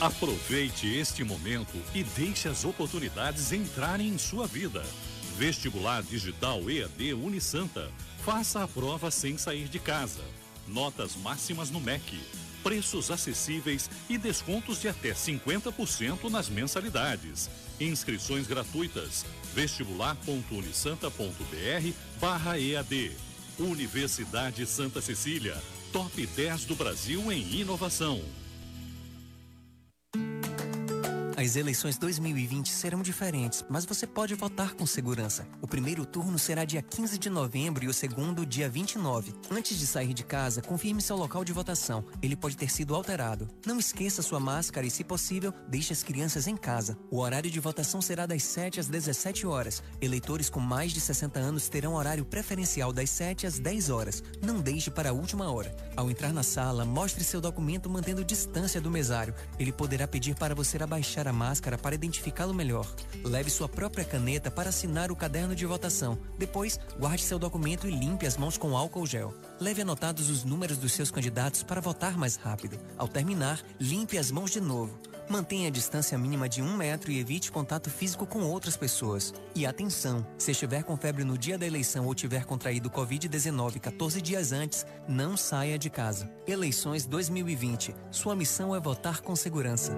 Aproveite este momento e deixe as oportunidades entrarem em sua vida. Vestibular Digital EAD Unisanta. Faça a prova sem sair de casa. Notas máximas no MEC. Preços acessíveis e descontos de até 50% nas mensalidades. Inscrições gratuitas. vestibular.unisanta.br/EAD. Universidade Santa Cecília. Top 10 do Brasil em inovação. As eleições 2020 serão diferentes, mas você pode votar com segurança. O primeiro turno será dia 15 de novembro e o segundo dia 29. Antes de sair de casa, confirme seu local de votação. Ele pode ter sido alterado. Não esqueça sua máscara e, se possível, deixe as crianças em casa. O horário de votação será das 7 às 17 horas. Eleitores com mais de 60 anos terão horário preferencial das 7 às 10 horas. Não deixe para a última hora. Ao entrar na sala, mostre seu documento mantendo distância do mesário. Ele poderá pedir para você abaixar a máscara para identificá-lo melhor. Leve sua própria caneta para assinar o caderno de votação. Depois, guarde seu documento e limpe as mãos com álcool gel. Leve anotados os números dos seus candidatos para votar mais rápido. Ao terminar, limpe as mãos de novo. Mantenha a distância mínima de 1 metro e evite contato físico com outras pessoas. E atenção, se estiver com febre no dia da eleição ou tiver contraído Covid-19 14 dias antes, não saia de casa. Eleições 2020. Sua missão é votar com segurança.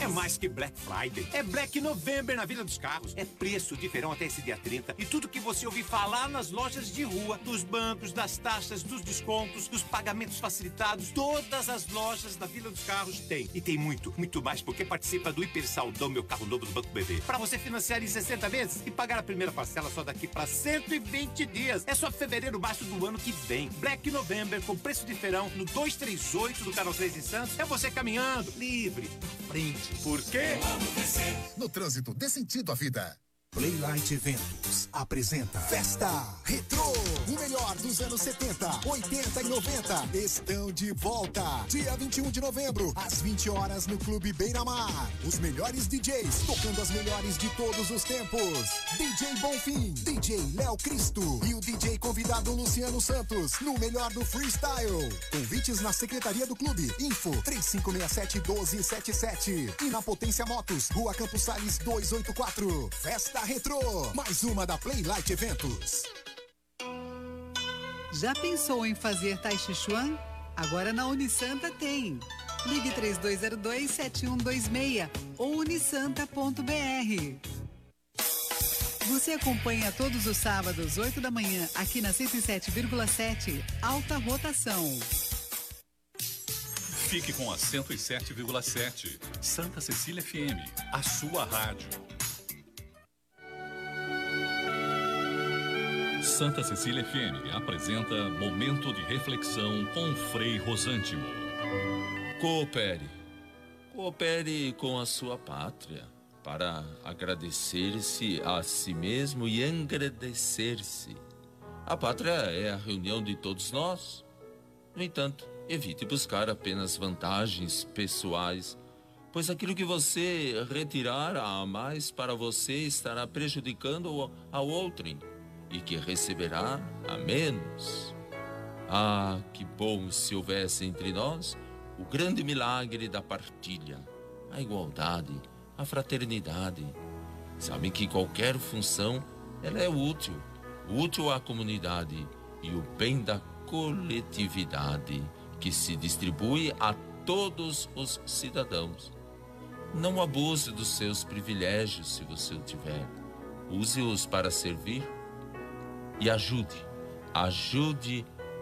É mais que Black Friday, é Black November na Vila dos Carros. É preço de feirão até esse dia 30 e tudo que você ouvir falar nas lojas de rua, dos bancos, das taxas, dos descontos, dos pagamentos facilitados. Todas as lojas da Vila dos Carros tem. E tem muito, muito mais, porque participa do Hiper Saldão Meu Carro Novo do Banco BB. Pra você financiar em 60 meses e pagar a primeira parcela só daqui pra 120 dias. É só fevereiro, março do ano que vem. Black November com preço de feirão no 238 do Canal 3 em Santos. É você caminhando, livre, frente. Por quê? No trânsito, dê sentido à vida. Playlight Eventos apresenta Festa Retrô. O melhor dos anos 70, 80 e 90 estão de volta. Dia 21 de novembro, às 20 horas no Clube Beira-Mar. Os melhores DJs tocando as melhores de todos os tempos. DJ Bonfim, DJ Léo Cristo e o DJ convidado Luciano Santos no melhor do freestyle. Convites na Secretaria do Clube. Info 3567-1277. E na Potência Motos, Rua Campos Salles 284. Festa Retrô, mais uma da Playlight Eventos. Já pensou em fazer Tai Chi Chuan? Agora na Unisanta tem. Ligue 3202-7126 ou unisanta.br. Você acompanha todos os sábados, 8 da manhã, aqui na 107,7, Alta Rotação. Fique com a 107,7, Santa Cecília FM, a sua rádio. Santa Cecília FM apresenta Momento de Reflexão com Frei Rosântimo. Coopere. Coopere com a sua pátria para agradecer-se a si mesmo e engrandecer-se. A pátria é a reunião de todos nós. No entanto, evite buscar apenas vantagens pessoais, pois aquilo que você retirar a mais para você estará prejudicando ao outrem, e que receberá a menos. Ah, que bom se houvesse entre nós o grande milagre da partilha, a igualdade, a fraternidade. Sabem que qualquer função, ela é útil, útil à comunidade e o bem da coletividade que se distribui a todos os cidadãos. Não abuse dos seus privilégios se você o tiver. Use-os para servir e ajude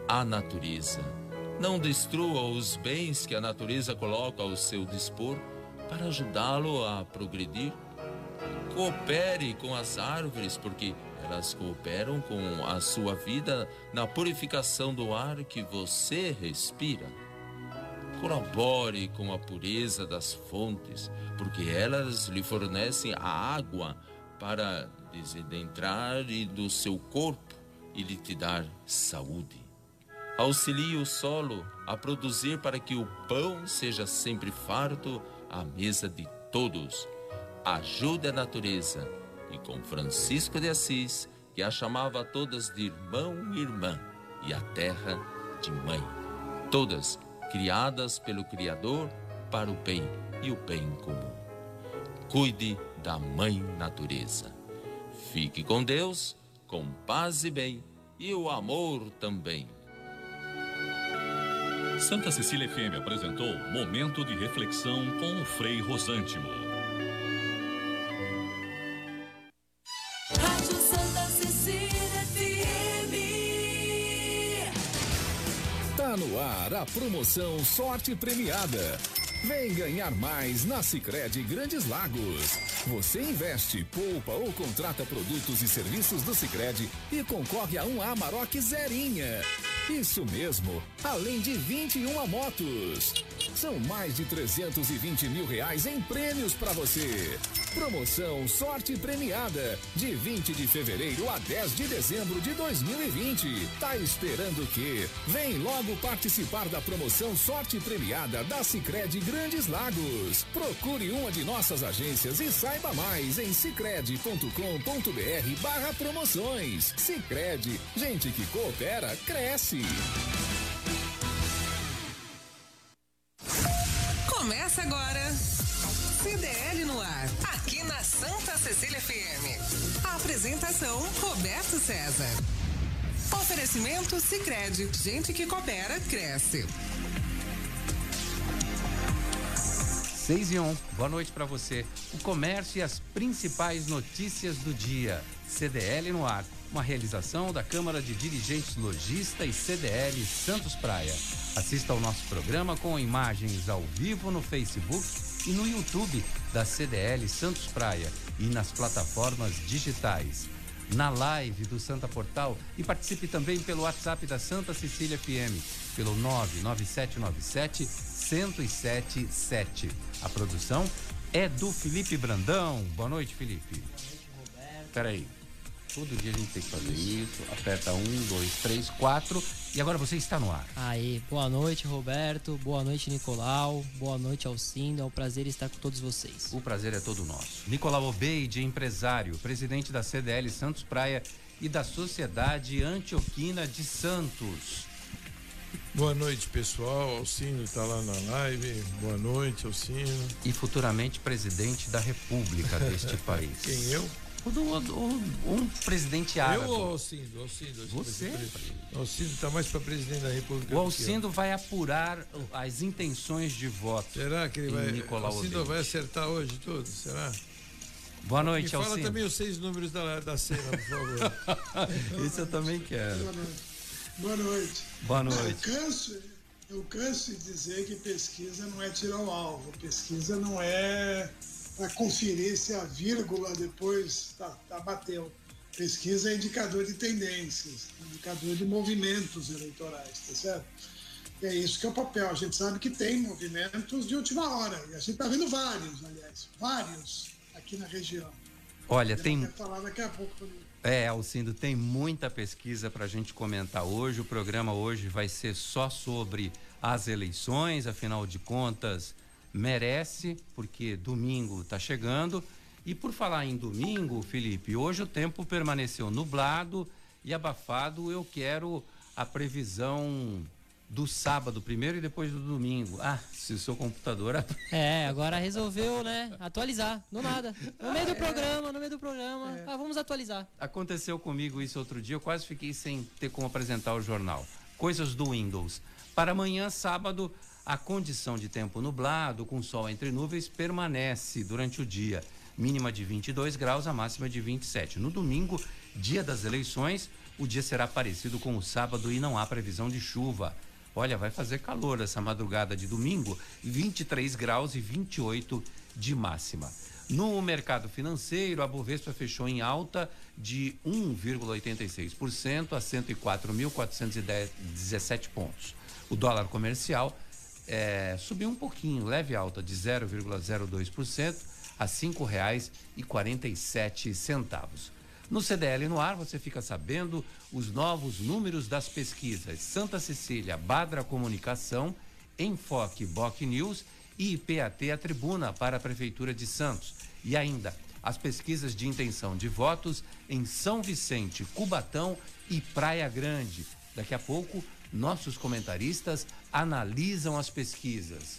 a natureza. Não destrua os bens que a natureza coloca ao seu dispor para ajudá-lo a progredir. Coopere com as árvores, porque elas cooperam com a sua vida na purificação do ar que você respira. Colabore com a pureza das fontes, porque elas lhe fornecem a água para desentrar e do seu corpo e lhe te dar saúde. Auxilie o solo a produzir para que o pão seja sempre farto à mesa de todos. Ajude a natureza e com Francisco de Assis, que a chamava a todas de irmão e irmã, e a terra de mãe. todas criadas pelo Criador para o bem e o bem comum. Cuide da Mãe Natureza. Fique com Deus, com paz e bem, e o amor também. Santa Cecília FM apresentou Momento de Reflexão com o Frei Rosântimo. Rádio Santa Cecília FM. Tá no ar a promoção Sorte Premiada. Vem ganhar mais na Sicredi Grandes Lagos. Você investe, poupa ou contrata produtos e serviços do Sicredi e concorre a um Amarok Zerinha. Isso mesmo, além de 21 motos. São mais de R$320 mil em prêmios para você. Promoção Sorte Premiada, de 20 de fevereiro a 10 de dezembro de 2020. Tá esperando o quê? Vem logo participar da promoção Sorte Premiada da Sicredi Grandes Lagos. Procure uma de nossas agências e saiba mais em sicredi.com.br/promoções. Sicredi, gente que coopera, cresce. Começa agora CDL no ar, aqui na Santa Cecília FM. A apresentação, Roberto César. Oferecimento Sicredi, gente que coopera, cresce. 6:01, boa noite para você. O comércio e as principais notícias do dia. CDL no ar, uma realização da Câmara de Dirigentes Lojistas e CDL Santos Praia. Assista ao nosso programa com imagens ao vivo no Facebook e no YouTube da CDL Santos Praia e nas plataformas digitais. Na live do Santa Portal e participe também pelo WhatsApp da Santa Cecília FM, pelo 99797-1077. A produção é do Felipe Brandão. Boa noite, Felipe. Peraí. Todo dia a gente tem que fazer isso, aperta 1, 2, 3, 4 e agora você está no ar. Aí, boa noite, Roberto, boa noite, Nicolau, boa noite, Alcindo, é um prazer estar com todos vocês. O prazer é todo nosso. Nicolau Obeide, empresário, presidente da CDL Santos Praia e da Sociedade Antioquina de Santos. Boa noite, pessoal, Alcindo está lá na live, boa noite, Alcindo. E futuramente presidente da República deste país. Quem, eu? Um presidente árabe. Eu ou Alcindo? Alcindo, você? Alcindo está mais para presidente da República. O Alcindo vai apurar as intenções de voto. Será que ele vai? Nicolau Alcindo vai acertar hoje tudo? Será? Boa noite, Alcindo. Fala também os 6 números da cena, por favor. Isso eu também quero. Boa noite. Boa noite. Eu canso de dizer que pesquisa não é tirar o alvo. Pesquisa não é para conferir se a vírgula depois bateu. Pesquisa é indicador de tendências, indicador de movimentos eleitorais, tá certo? E é isso que é o papel. A gente sabe que tem movimentos de última hora. E a gente está vendo vários, aliás, vários aqui na região. Olha, tem... Vou falar daqui a pouco também. Alcindo, tem muita pesquisa para a gente comentar hoje. O programa hoje vai ser só sobre as eleições, afinal de contas... merece, porque domingo está chegando. E por falar em domingo, Felipe, hoje o tempo permaneceu nublado e abafado. Eu quero a previsão do sábado primeiro e depois do domingo. Ah, se o seu computador... agora resolveu, né? Atualizar, do nada. No meio do programa. Vamos atualizar. Aconteceu comigo isso outro dia, eu quase fiquei sem ter como apresentar o jornal. Coisas do Windows. Para amanhã, sábado... A condição de tempo nublado, com sol entre nuvens, permanece durante o dia. Mínima de 22 graus, a máxima de 27. No domingo, dia das eleições, o dia será parecido com o sábado e não há previsão de chuva. Olha, vai fazer calor essa madrugada de domingo, 23 graus e 28 de máxima. No mercado financeiro, a Bovespa fechou em alta de 1,86% a 104.417 pontos. O dólar comercial... subiu um pouquinho, leve alta de 0,02% a R$ 5,47. No CDL no ar você fica sabendo os novos números das pesquisas Santa Cecília, Badra Comunicação, Enfoque, Boc News e IPAT, a tribuna para a Prefeitura de Santos. E ainda as pesquisas de intenção de votos em São Vicente, Cubatão e Praia Grande. Daqui a pouco Nossos comentaristas analisam as pesquisas.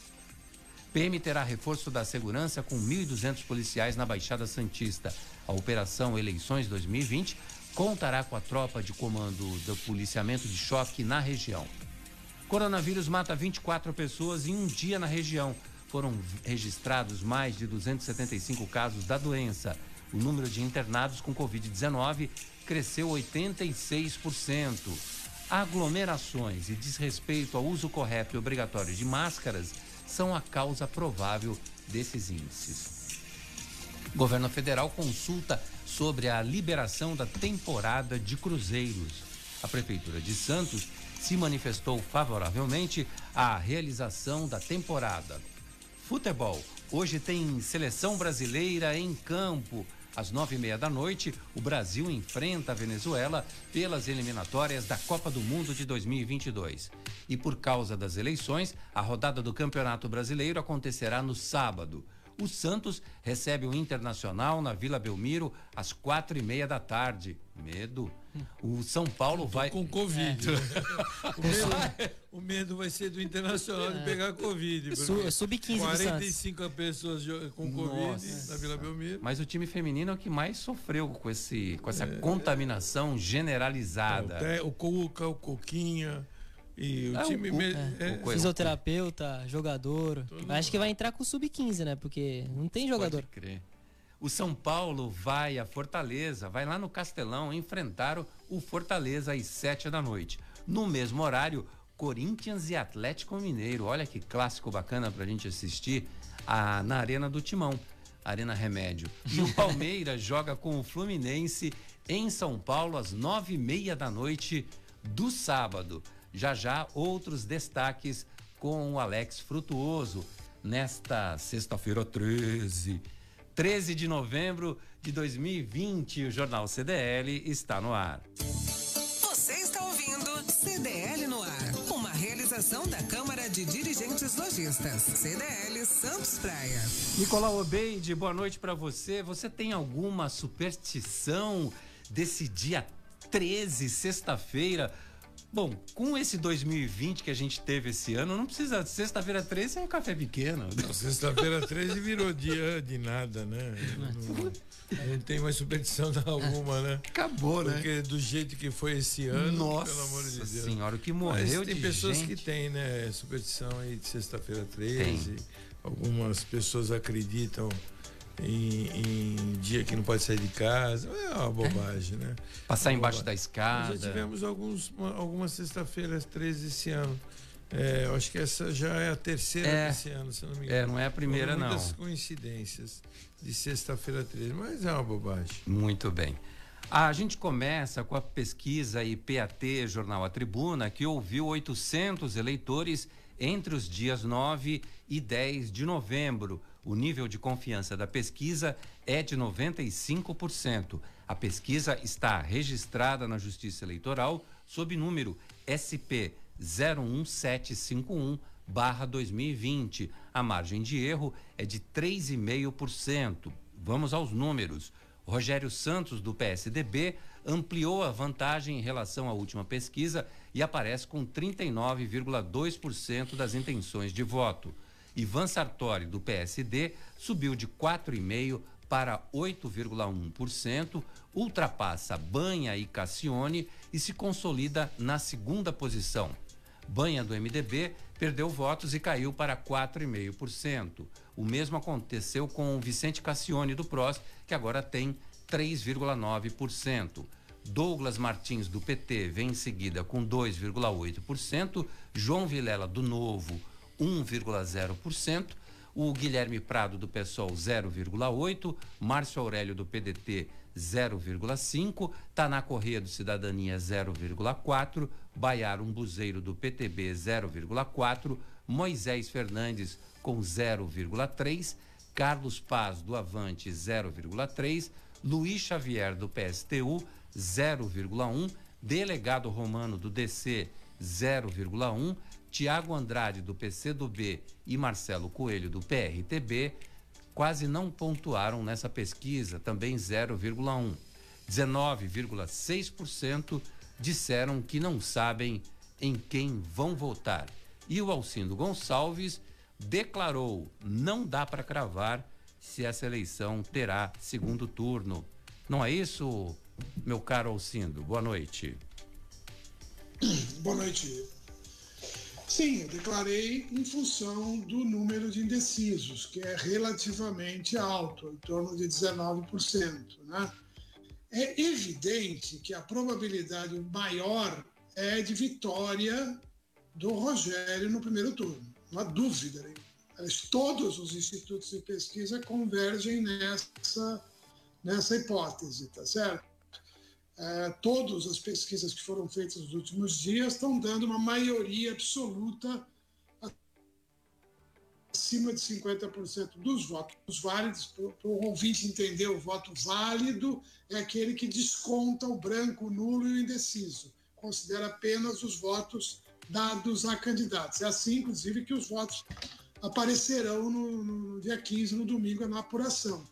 PM terá reforço da segurança com 1.200 policiais na Baixada Santista. A Operação Eleições 2020 contará com a tropa de comando do policiamento de choque na região. Coronavírus mata 24 pessoas em um dia na região. Foram registrados mais de 275 casos da doença. O número de internados com Covid-19 cresceu 86%. Aglomerações e desrespeito ao uso correto e obrigatório de máscaras são a causa provável desses índices. O governo federal consulta sobre a liberação da temporada de cruzeiros. A Prefeitura de Santos se manifestou favoravelmente à realização da temporada. Futebol. Hoje tem seleção brasileira em campo. Às 21h30, o Brasil enfrenta a Venezuela pelas eliminatórias da Copa do Mundo de 2022. E por causa das eleições, a rodada do Campeonato Brasileiro acontecerá no sábado. O Santos recebe o Internacional na Vila Belmiro às 4h30 da tarde. Medo. O São Paulo vai... com Covid. O medo vai ser do Internacional de pegar Covid. Sub-15 45 pessoas com Covid. Nossa. Na Vila Belmiro. Mas o time feminino é o que mais sofreu com essa contaminação generalizada. O Cuca, o Coquinha... E o time fisioterapeuta, jogador. Acho que vai entrar com o sub-15, né? Porque não tem jogador. Pode crer. O São Paulo vai a Fortaleza, vai lá no Castelão enfrentar o Fortaleza às 19h. No mesmo horário, Corinthians e Atlético Mineiro. Olha que clássico bacana pra gente assistir na Arena do Timão, Arena Remédio. E o Palmeiras joga com o Fluminense em São Paulo às 21h30 do sábado. Já já, outros destaques com o Alex Frutuoso nesta sexta-feira, 13 de novembro de 2020. O Jornal CDL está no ar. Você está ouvindo CDL no ar, uma realização da Câmara de Dirigentes Lojistas, CDL Santos Praia. Nicolau Obeide, boa noite para você. Você tem alguma superstição desse dia 13, sexta-feira? Bom, com esse 2020 que a gente teve esse ano, não precisa. Sexta-feira 13 é um café pequeno. Não, sexta-feira 13 virou dia de nada, né? Não tem mais superstição alguma, né? Acabou, né? Porque do jeito que foi esse ano, nossa, pelo amor de Deus. Nossa Senhora, o que morreu de gente. Tem pessoas que têm, né? Superstição aí de sexta-feira 13. Tem. Algumas pessoas acreditam em dia que não pode sair de casa. É uma bobagem, né? Passar embaixo da escada. Nós já tivemos algumas sexta-feiras 13 esse ano. Eu acho que essa já é a terceira desse ano, se não me engano. Não é a primeira, não. Muitas coincidências de sexta-feira 13, mas é uma bobagem. Muito bem. A gente começa com a pesquisa IPAT, Jornal A Tribuna, que ouviu 800 eleitores entre os dias 9 e 10 de novembro. O nível de confiança da pesquisa é de 95%. A pesquisa está registrada na Justiça Eleitoral sob número SP 01751/2020. A margem de erro é de 3,5%. Vamos aos números. Rogério Santos, do PSDB, ampliou a vantagem em relação à última pesquisa e aparece com 39,2% das intenções de voto. Ivan Sartori, do PSD, subiu de 4,5% para 8,1%, ultrapassa Banha e Cassione e se consolida na segunda posição. Banha, do MDB, perdeu votos e caiu para 4,5%. O mesmo aconteceu com o Vicente Cassione, do PROS, que agora tem 3,9%. Douglas Martins, do PT, vem em seguida com 2,8%. João Vilela, do Novo, 1,0%, o Guilherme Prado, do PSOL, 0,8%, Márcio Aurélio, do PDT, 0,5%, Taná Corrêa, do Cidadania, 0,4%, Baiar Umbuzeiro, do PTB, 0,4%, Moisés Fernandes, com 0,3%, Carlos Paz, do Avante, 0,3%, Luiz Xavier, do PSTU, 0,1%, Delegado Romano, do DC, 0,1%, Tiago Andrade, do PCdoB, e Marcelo Coelho, do PRTB, quase não pontuaram nessa pesquisa, também 0,1%. 19,6% disseram que não sabem em quem vão votar. E o Alcindo Gonçalves declarou: não dá para cravar se essa eleição terá segundo turno. Não é isso, meu caro Alcindo? Boa noite. Boa noite. Sim, eu declarei em função do número de indecisos, que é relativamente alto, em torno de 19%, né? É evidente que a probabilidade maior é de vitória do Rogério no primeiro turno, não há dúvida, né? Todos os institutos de pesquisa convergem nessa hipótese, tá certo? Todas as pesquisas que foram feitas nos últimos dias estão dando uma maioria absoluta acima de 50% dos votos válidos. Para o ouvinte entender, o voto válido é aquele que desconta o branco, o nulo e o indeciso, considera apenas os votos dados a candidatos. É assim, inclusive, que os votos aparecerão no dia 15, no domingo, na apuração.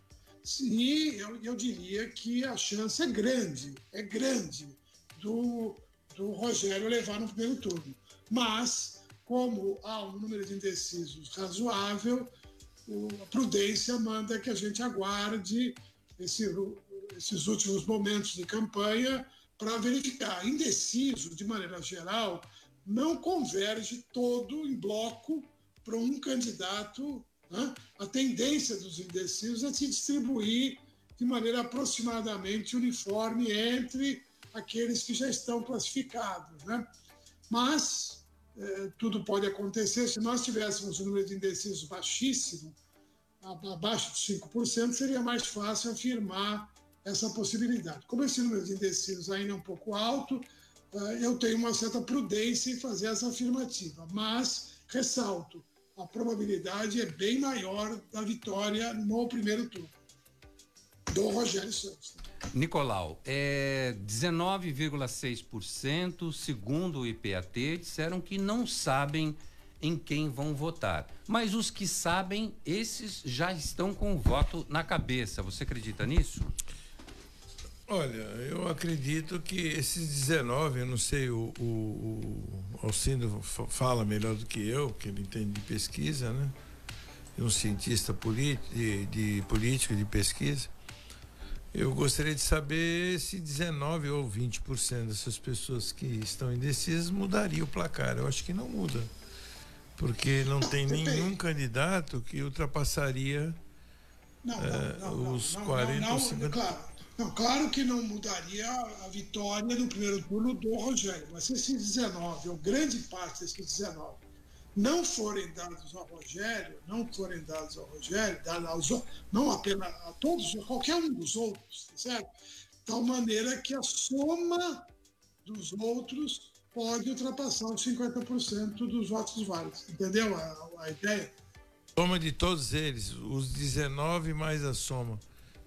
E eu diria que a chance é grande do Rogério levar no primeiro turno. Mas, como há um número de indecisos razoável, a prudência manda que a gente aguarde esses últimos momentos de campanha para verificar. Indeciso, de maneira geral, não converge todo em bloco para um candidato, né? A tendência dos indecisos é se distribuir de maneira aproximadamente uniforme entre aqueles que já estão classificados, né? Mas tudo pode acontecer. Se nós tivéssemos um número de indecisos baixíssimo, abaixo de 5%, seria mais fácil afirmar essa possibilidade. Como esse número de indecisos ainda é um pouco alto, eu tenho uma certa prudência em fazer essa afirmativa, mas ressalto, a probabilidade é bem maior da vitória no primeiro turno do Rogério Santos. Nicolau, 19,6%, segundo o IPAT, disseram que não sabem em quem vão votar, mas os que sabem, esses já estão com o voto na cabeça. Você acredita nisso? Olha, eu acredito que esses 19, eu não sei, o Alcindo fala melhor do que eu, porque ele entende de pesquisa, né? É um cientista de política, de pesquisa. Eu gostaria de saber se 19 ou 20% dessas pessoas que estão indecisas mudaria o placar. Eu acho que não muda, porque não tem nenhum candidato que ultrapassaria os 40 ou 50%. Não, claro que não mudaria a vitória no primeiro turno do Rogério, mas se esses 19, ou grande parte desses 19, não forem dados ao Rogério, não apenas a todos, a qualquer um dos outros, certo? De tal maneira que a soma dos outros pode ultrapassar os 50% dos votos válidos. Entendeu a ideia? Soma de todos eles, os 19 mais a soma.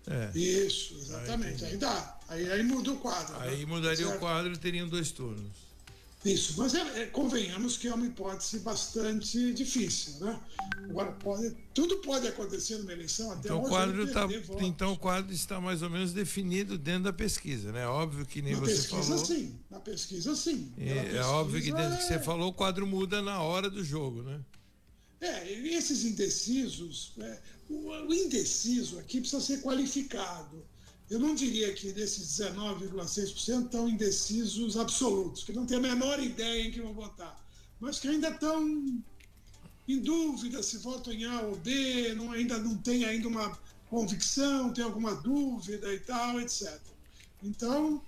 É. Isso, exatamente. Aí dá. Aí muda o quadro. Aí, né? Mudaria, certo? O quadro, e teriam 2 turnos. Isso, mas convenhamos que é uma hipótese bastante difícil, né? Agora, tudo pode acontecer numa eleição, até então, o quadro está mais ou menos definido dentro da pesquisa, né? Óbvio que nem na você pesquisa, falou. Sim. Na pesquisa, sim. É óbvio que dentro do que você falou, o quadro muda na hora do jogo, né? E esses indecisos, o indeciso aqui precisa ser qualificado. Eu não diria que desses 19,6% estão indecisos absolutos, que não têm a menor ideia em que vão votar, mas que ainda estão em dúvida se votam em A ou B, ainda não tem uma convicção, tem alguma dúvida e tal, etc. Então,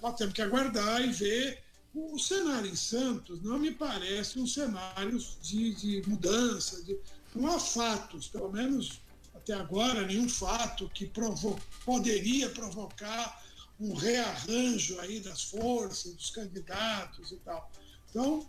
nós temos que aguardar e ver. O cenário em Santos não me parece um cenário de mudança. Não há fatos, pelo menos até agora, nenhum fato que poderia provocar um rearranjo aí das forças, dos candidatos e tal. Então,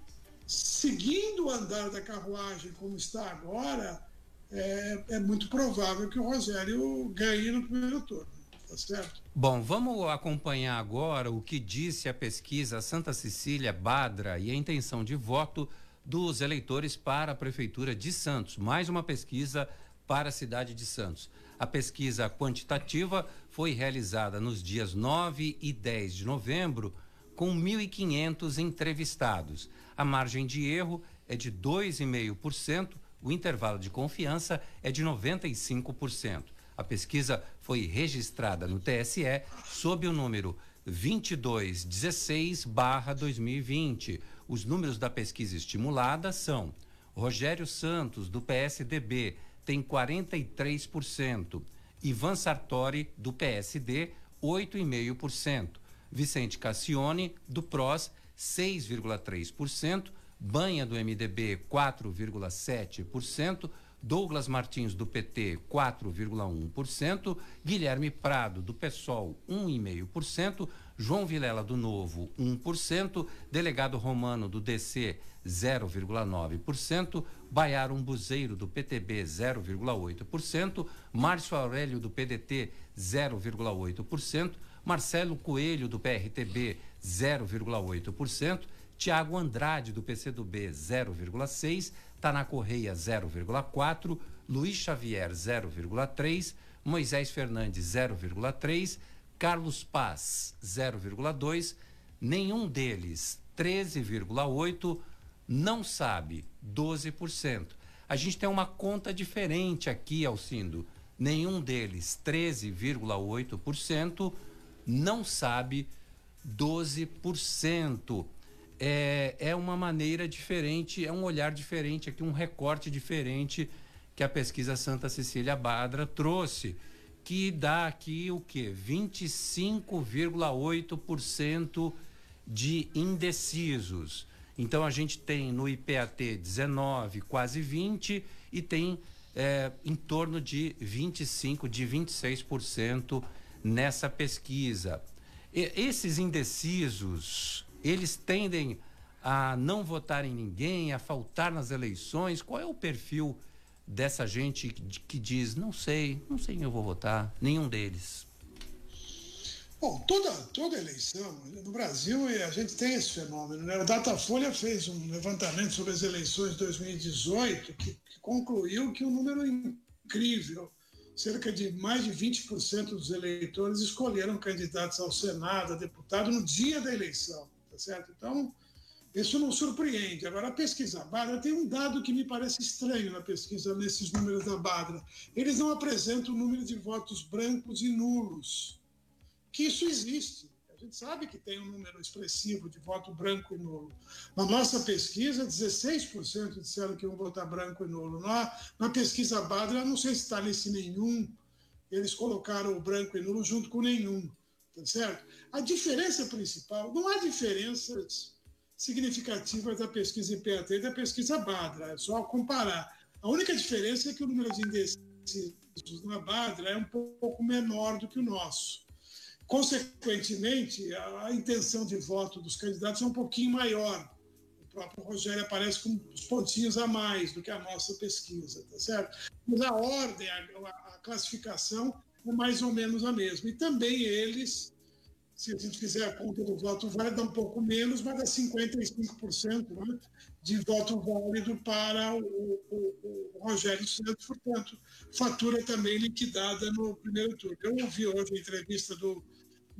seguindo o andar da carruagem como está agora, é muito provável que o Rogério ganhe no primeiro turno. Tá certo? Bom, vamos acompanhar agora o que disse a pesquisa Santa Cecília Badra e a intenção de voto dos eleitores para a Prefeitura de Santos. Mais uma pesquisa para a cidade de Santos. A pesquisa quantitativa foi realizada nos dias 9 e 10 de novembro com 1.500 entrevistados. A margem de erro é de 2,5%, o intervalo de confiança é de 95%. A pesquisa foi registrada no TSE sob o número 2216/2020. Os números da pesquisa estimulada são: Rogério Santos, do PSDB, tem 43%. Ivan Sartori, do PSD, 8,5%. Vicente Cassione, do PROS, 6,3%. Banha, do MDB, 4,7%. Douglas Martins, do PT, 4,1%. Guilherme Prado, do PSOL, 1,5%. João Vilela, do Novo, 1%. Delegado Romano, do DC, 0,9%. Baiar Umbuzeiro, do PTB, 0,8%. Márcio Aurélio, do PDT, 0,8%. Marcelo Coelho, do PRTB, 0,8%. Tiago Andrade, do PCdoB, 0,6%. Taná Correia, 0,4%. Luiz Xavier, 0,3%. Moisés Fernandes, 0,3%. Carlos Paz, 0,2%. Nenhum deles, 13,8%. Não sabe, 12%. A gente tem uma conta diferente aqui, Alcindo. Nenhum deles, 13,8%. Não sabe, 12%. É uma maneira diferente, é um olhar diferente aqui, um recorte diferente que a pesquisa Santa Cecília Badra trouxe, que dá aqui o quê? 25,8% de indecisos. Então a gente tem no IPAT 19, quase 20, e tem em torno de 25%, de 26% nessa pesquisa. E esses indecisos, eles tendem a não votar em ninguém, a faltar nas eleições. Qual é o perfil dessa gente que diz, não sei em quem eu vou votar, nenhum deles? Bom, toda eleição, no Brasil a gente tem esse fenômeno, né? O Datafolha fez um levantamento sobre as eleições de 2018 que concluiu que um número incrível, cerca de mais de 20% dos eleitores escolheram candidatos ao Senado, a deputado, no dia da eleição, tá certo? Então, isso não surpreende. Agora, a pesquisa Badra tem um dado que me parece estranho na pesquisa, nesses números da Badra. Eles não apresentam o número de votos brancos e nulos, que isso existe. A gente sabe que tem um número expressivo de voto branco e nulo. Na nossa pesquisa, 16% disseram que iam votar branco e nulo. Na pesquisa Badra, eu não sei se está nesse nenhum, eles colocaram o branco e nulo junto com nenhum, tá certo? A diferença principal, não há diferenças significativas da pesquisa IPAT e da pesquisa Badra, é só comparar. A única diferença é que o número de indecisos na Badra é um pouco menor do que o nosso. Consequentemente, a intenção de voto dos candidatos é um pouquinho maior. O próprio Rogério aparece com uns pontinhos a mais do que a nossa pesquisa, tá certo? Mas a ordem, a classificação é mais ou menos a mesma. E também eles, se a gente fizer a conta do voto válido, dá um pouco menos, mas dá 55%, né, de voto válido para o Rogério Santos, portanto, fatura também liquidada no primeiro turno. Eu ouvi hoje a entrevista do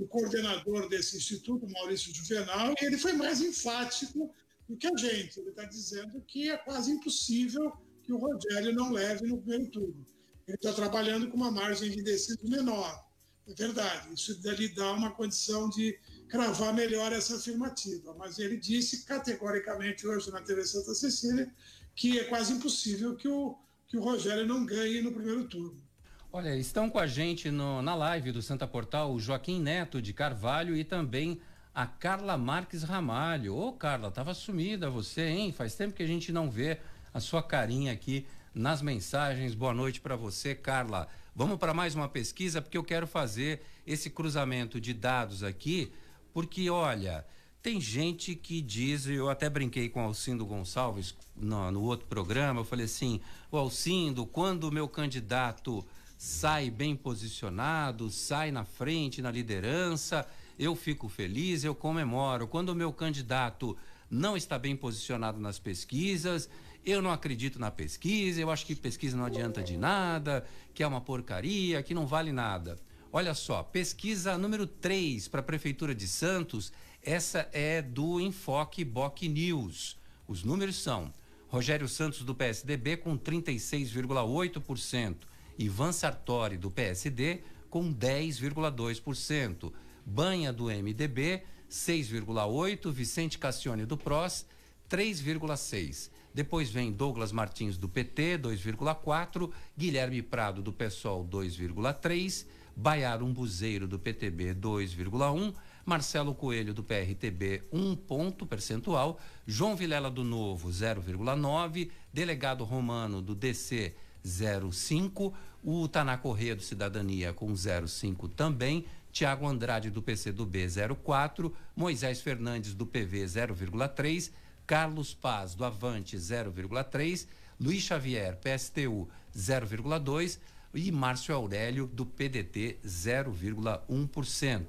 coordenador desse instituto, Maurício Juvenal, e ele foi mais enfático do que a gente. Ele está dizendo que é quase impossível que o Rogério não leve no primeiro turno. Ele está trabalhando com uma margem de indeciso menor. É verdade, isso lhe dá uma condição de cravar melhor essa afirmativa. Mas ele disse categoricamente hoje na TV Santa Cecília que é quase impossível que o Rogério não ganhe no primeiro turno. Olha, estão com a gente na live do Santa Portal o Joaquim Neto de Carvalho e também a Carla Marques Ramalho. Ô, Carla, tava sumida você, hein? Faz tempo que a gente não vê a sua carinha aqui nas mensagens. Boa noite para você, Carla. Vamos para mais uma pesquisa, porque eu quero fazer esse cruzamento de dados aqui, porque, olha, tem gente que diz, eu até brinquei com o Alcindo Gonçalves no outro programa, eu falei assim, o Alcindo, quando o meu candidato sai bem posicionado, sai na frente, na liderança, eu fico feliz, eu comemoro. Quando o meu candidato não está bem posicionado nas pesquisas, eu não acredito na pesquisa, eu acho que pesquisa não adianta de nada, que é uma porcaria, que não vale nada. Olha só, pesquisa número 3 para a Prefeitura de Santos Essa é do Enfoque Boc News. Os números são: Rogério Santos, do PSDB, com 36,8%. Ivan Sartori, do PSD, com 10,2%. Banha, do MDB, 6,8%. Vicente Cassione, do PROS, 3,6%. Depois vem Douglas Martins, do PT, 2,4%. Guilherme Prado, do PSOL, 2,3%. Baiar Umbuzeiro, do PTB, 2,1%. Marcelo Coelho, do PRTB, 1 ponto percentual. João Vilela, do Novo, 0,9%. Delegado Romano, do DC, 0,5%. O Taná Corrêa, do Cidadania, com 0,5% também. Tiago Andrade, do PCdoB, 0,4%. Moisés Fernandes, do PV, 0,3%. Carlos Paz, do Avante, 0,3%. Luiz Xavier, PSTU, 0,2%. E Márcio Aurélio, do PDT, 0,1%.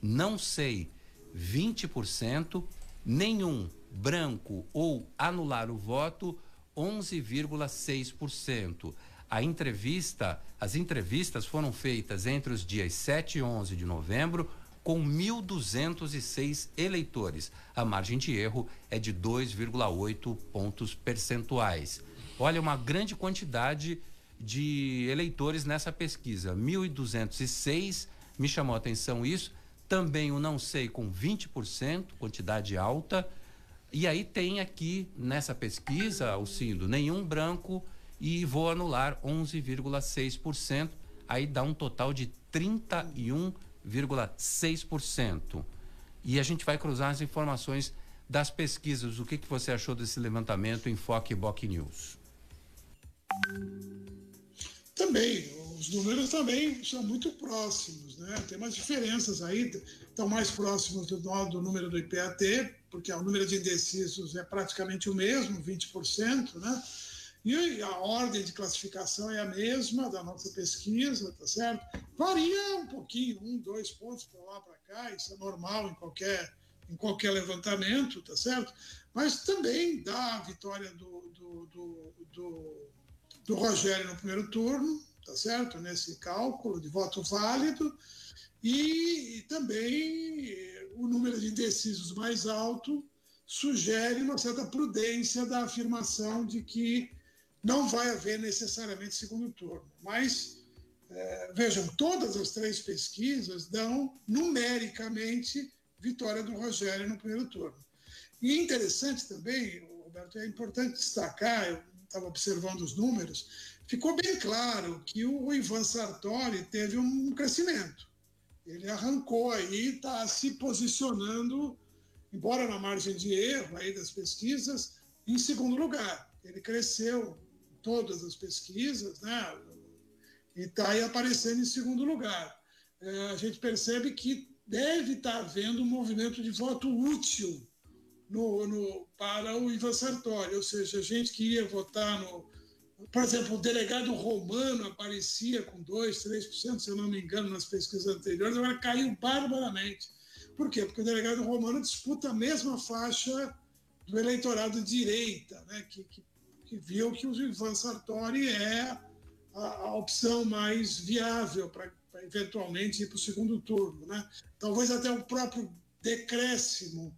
Não sei, 20%, nenhum, branco ou anular o voto, 11,6%. As entrevistas foram feitas entre os dias 7 e 11 de novembro, com 1.206 eleitores. A margem de erro é de 2,8 pontos percentuais. Olha, uma grande quantidade de eleitores nessa pesquisa, 1.206, me chamou a atenção isso. Também o não sei com 20%, quantidade alta. E aí tem aqui, nessa pesquisa, Alcindo, nenhum branco e vou anular 11,6%. Aí dá um total de 31,6%. E a gente vai cruzar as informações das pesquisas. O que você achou desse levantamento em Foque Boc News? Também, os números também são muito próximos, né? Tem umas diferenças aí, estão mais próximos do número do IPAT, porque o número de indecisos é praticamente o mesmo, 20%, né? E a ordem de classificação é a mesma da nossa pesquisa, tá certo? Varia um pouquinho, 1, 2 pontos para lá, para cá, isso é normal em qualquer levantamento, tá certo? Mas também dá a vitória do Rogério no primeiro turno, tá certo? Nesse cálculo de voto válido e também o número de indecisos mais alto sugere uma certa prudência da afirmação de que não vai haver necessariamente segundo turno. Mas, vejam, todas as três pesquisas dão numericamente vitória do Rogério no primeiro turno. E interessante também, Roberto, é importante destacar, eu estava observando os números, ficou bem claro que o Ivan Sartori teve um crescimento. Ele arrancou aí, está se posicionando, embora na margem de erro aí das pesquisas, em segundo lugar. Ele cresceu em todas as pesquisas, né? E está aí aparecendo em segundo lugar. A gente percebe que deve estar havendo um movimento de voto útil para o Ivan Sartori, ou seja, gente que ia votar no... Por exemplo, o delegado Romano aparecia com 2%, 3%, se eu não me engano, nas pesquisas anteriores, agora caiu barbaramente. Por quê? Porque o delegado Romano disputa a mesma faixa do eleitorado direita, né? que viu que o Ivan Sartori é a opção mais viável para eventualmente ir para o segundo turno, né? Talvez até o próprio decréscimo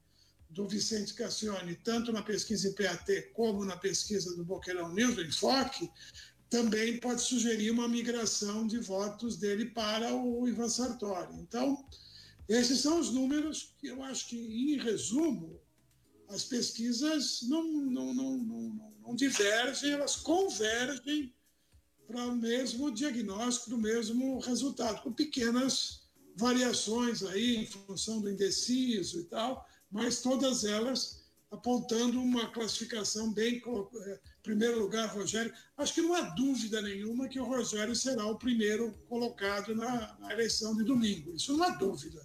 do Vicente Cassione, tanto na pesquisa IPAT como na pesquisa do Boqueirão News, do Enfoque, também pode sugerir uma migração de votos dele para o Ivan Sartori. Então, esses são os números que eu acho que, em resumo, as pesquisas não divergem, elas convergem para o mesmo diagnóstico, o mesmo resultado, com pequenas variações aí em função do indeciso e tal, mas todas elas apontando uma classificação bem... Primeiro lugar, Rogério. Acho que não há dúvida nenhuma que o Rogério será o primeiro colocado na eleição de domingo. Isso não há dúvida.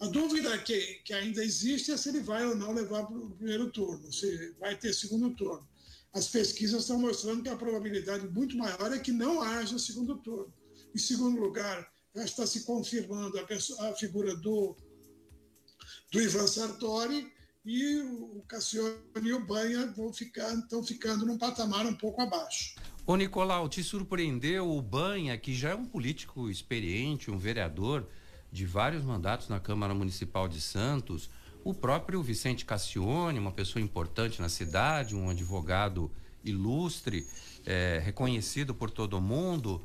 A dúvida que ainda existe é se ele vai ou não levar para o primeiro turno, se vai ter segundo turno. As pesquisas estão mostrando que a probabilidade muito maior é que não haja segundo turno. Em segundo lugar, já está se confirmando a figura do Ivan Sartori, e o Cassione e o Banha estão ficando num patamar um pouco abaixo. Ô Nicolau, te surpreendeu o Banha, que já é um político experiente, um vereador de vários mandatos na Câmara Municipal de Santos, O próprio Vicente Cassione, uma pessoa importante na cidade, um advogado ilustre, reconhecido por todo mundo,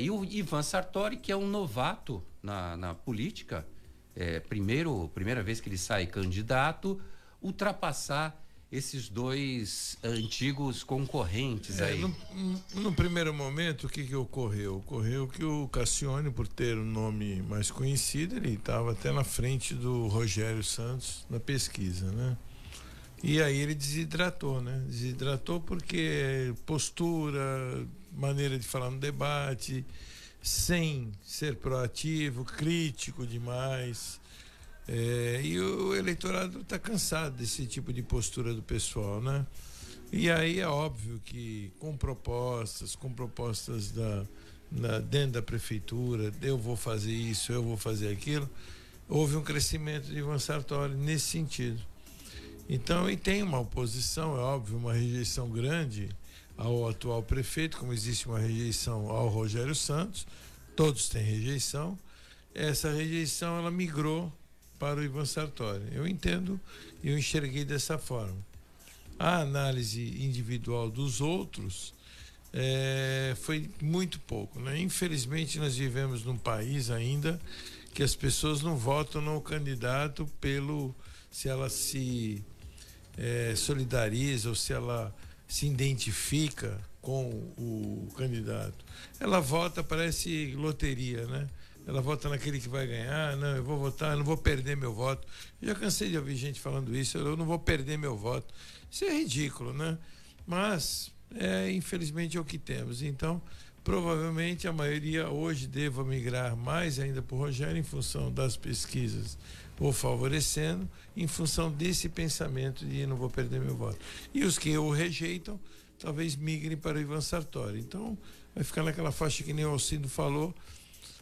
e o Ivan Sartori, que é um novato na política, primeira vez que ele sai candidato, ultrapassar esses dois antigos concorrentes aí. No primeiro momento, o que ocorreu? Ocorreu que o Cassione, por ter um nome mais conhecido, ele estava até na frente do Rogério Santos na pesquisa, né? E aí ele desidratou, né? Desidratou porque postura, maneira de falar no debate, sem ser proativo, crítico demais. E o eleitorado está cansado desse tipo de postura do pessoal, né? E aí é óbvio que com propostas dentro da prefeitura, eu vou fazer isso, eu vou fazer aquilo, houve um crescimento de Ivan Sartori nesse sentido. Então, e tem uma oposição, é óbvio, uma rejeição grande ao atual prefeito, como existe uma rejeição ao Rogério Santos, todos têm rejeição. Essa rejeição, ela migrou para o Ivan Sartori. Eu entendo e eu enxerguei dessa forma. A análise individual dos outros foi muito pouco, né? Infelizmente, nós vivemos num país ainda que as pessoas não votam no candidato se ela se solidariza ou se ela se identifica com o candidato. Ela vota, parece loteria, né? Ela vota naquele que vai ganhar. Não, eu vou votar, eu não vou perder meu voto. Eu já cansei de ouvir gente falando isso, eu não vou perder meu voto. Isso é ridículo, né? Mas, infelizmente, é o que temos. Então, provavelmente, a maioria hoje deva migrar mais ainda para o Rogério, em função das pesquisas o favorecendo, em função desse pensamento de não vou perder meu voto. E os que o rejeitam, talvez migrem para o Ivan Sartori. Então, vai ficar naquela faixa que nem o Alcindo falou.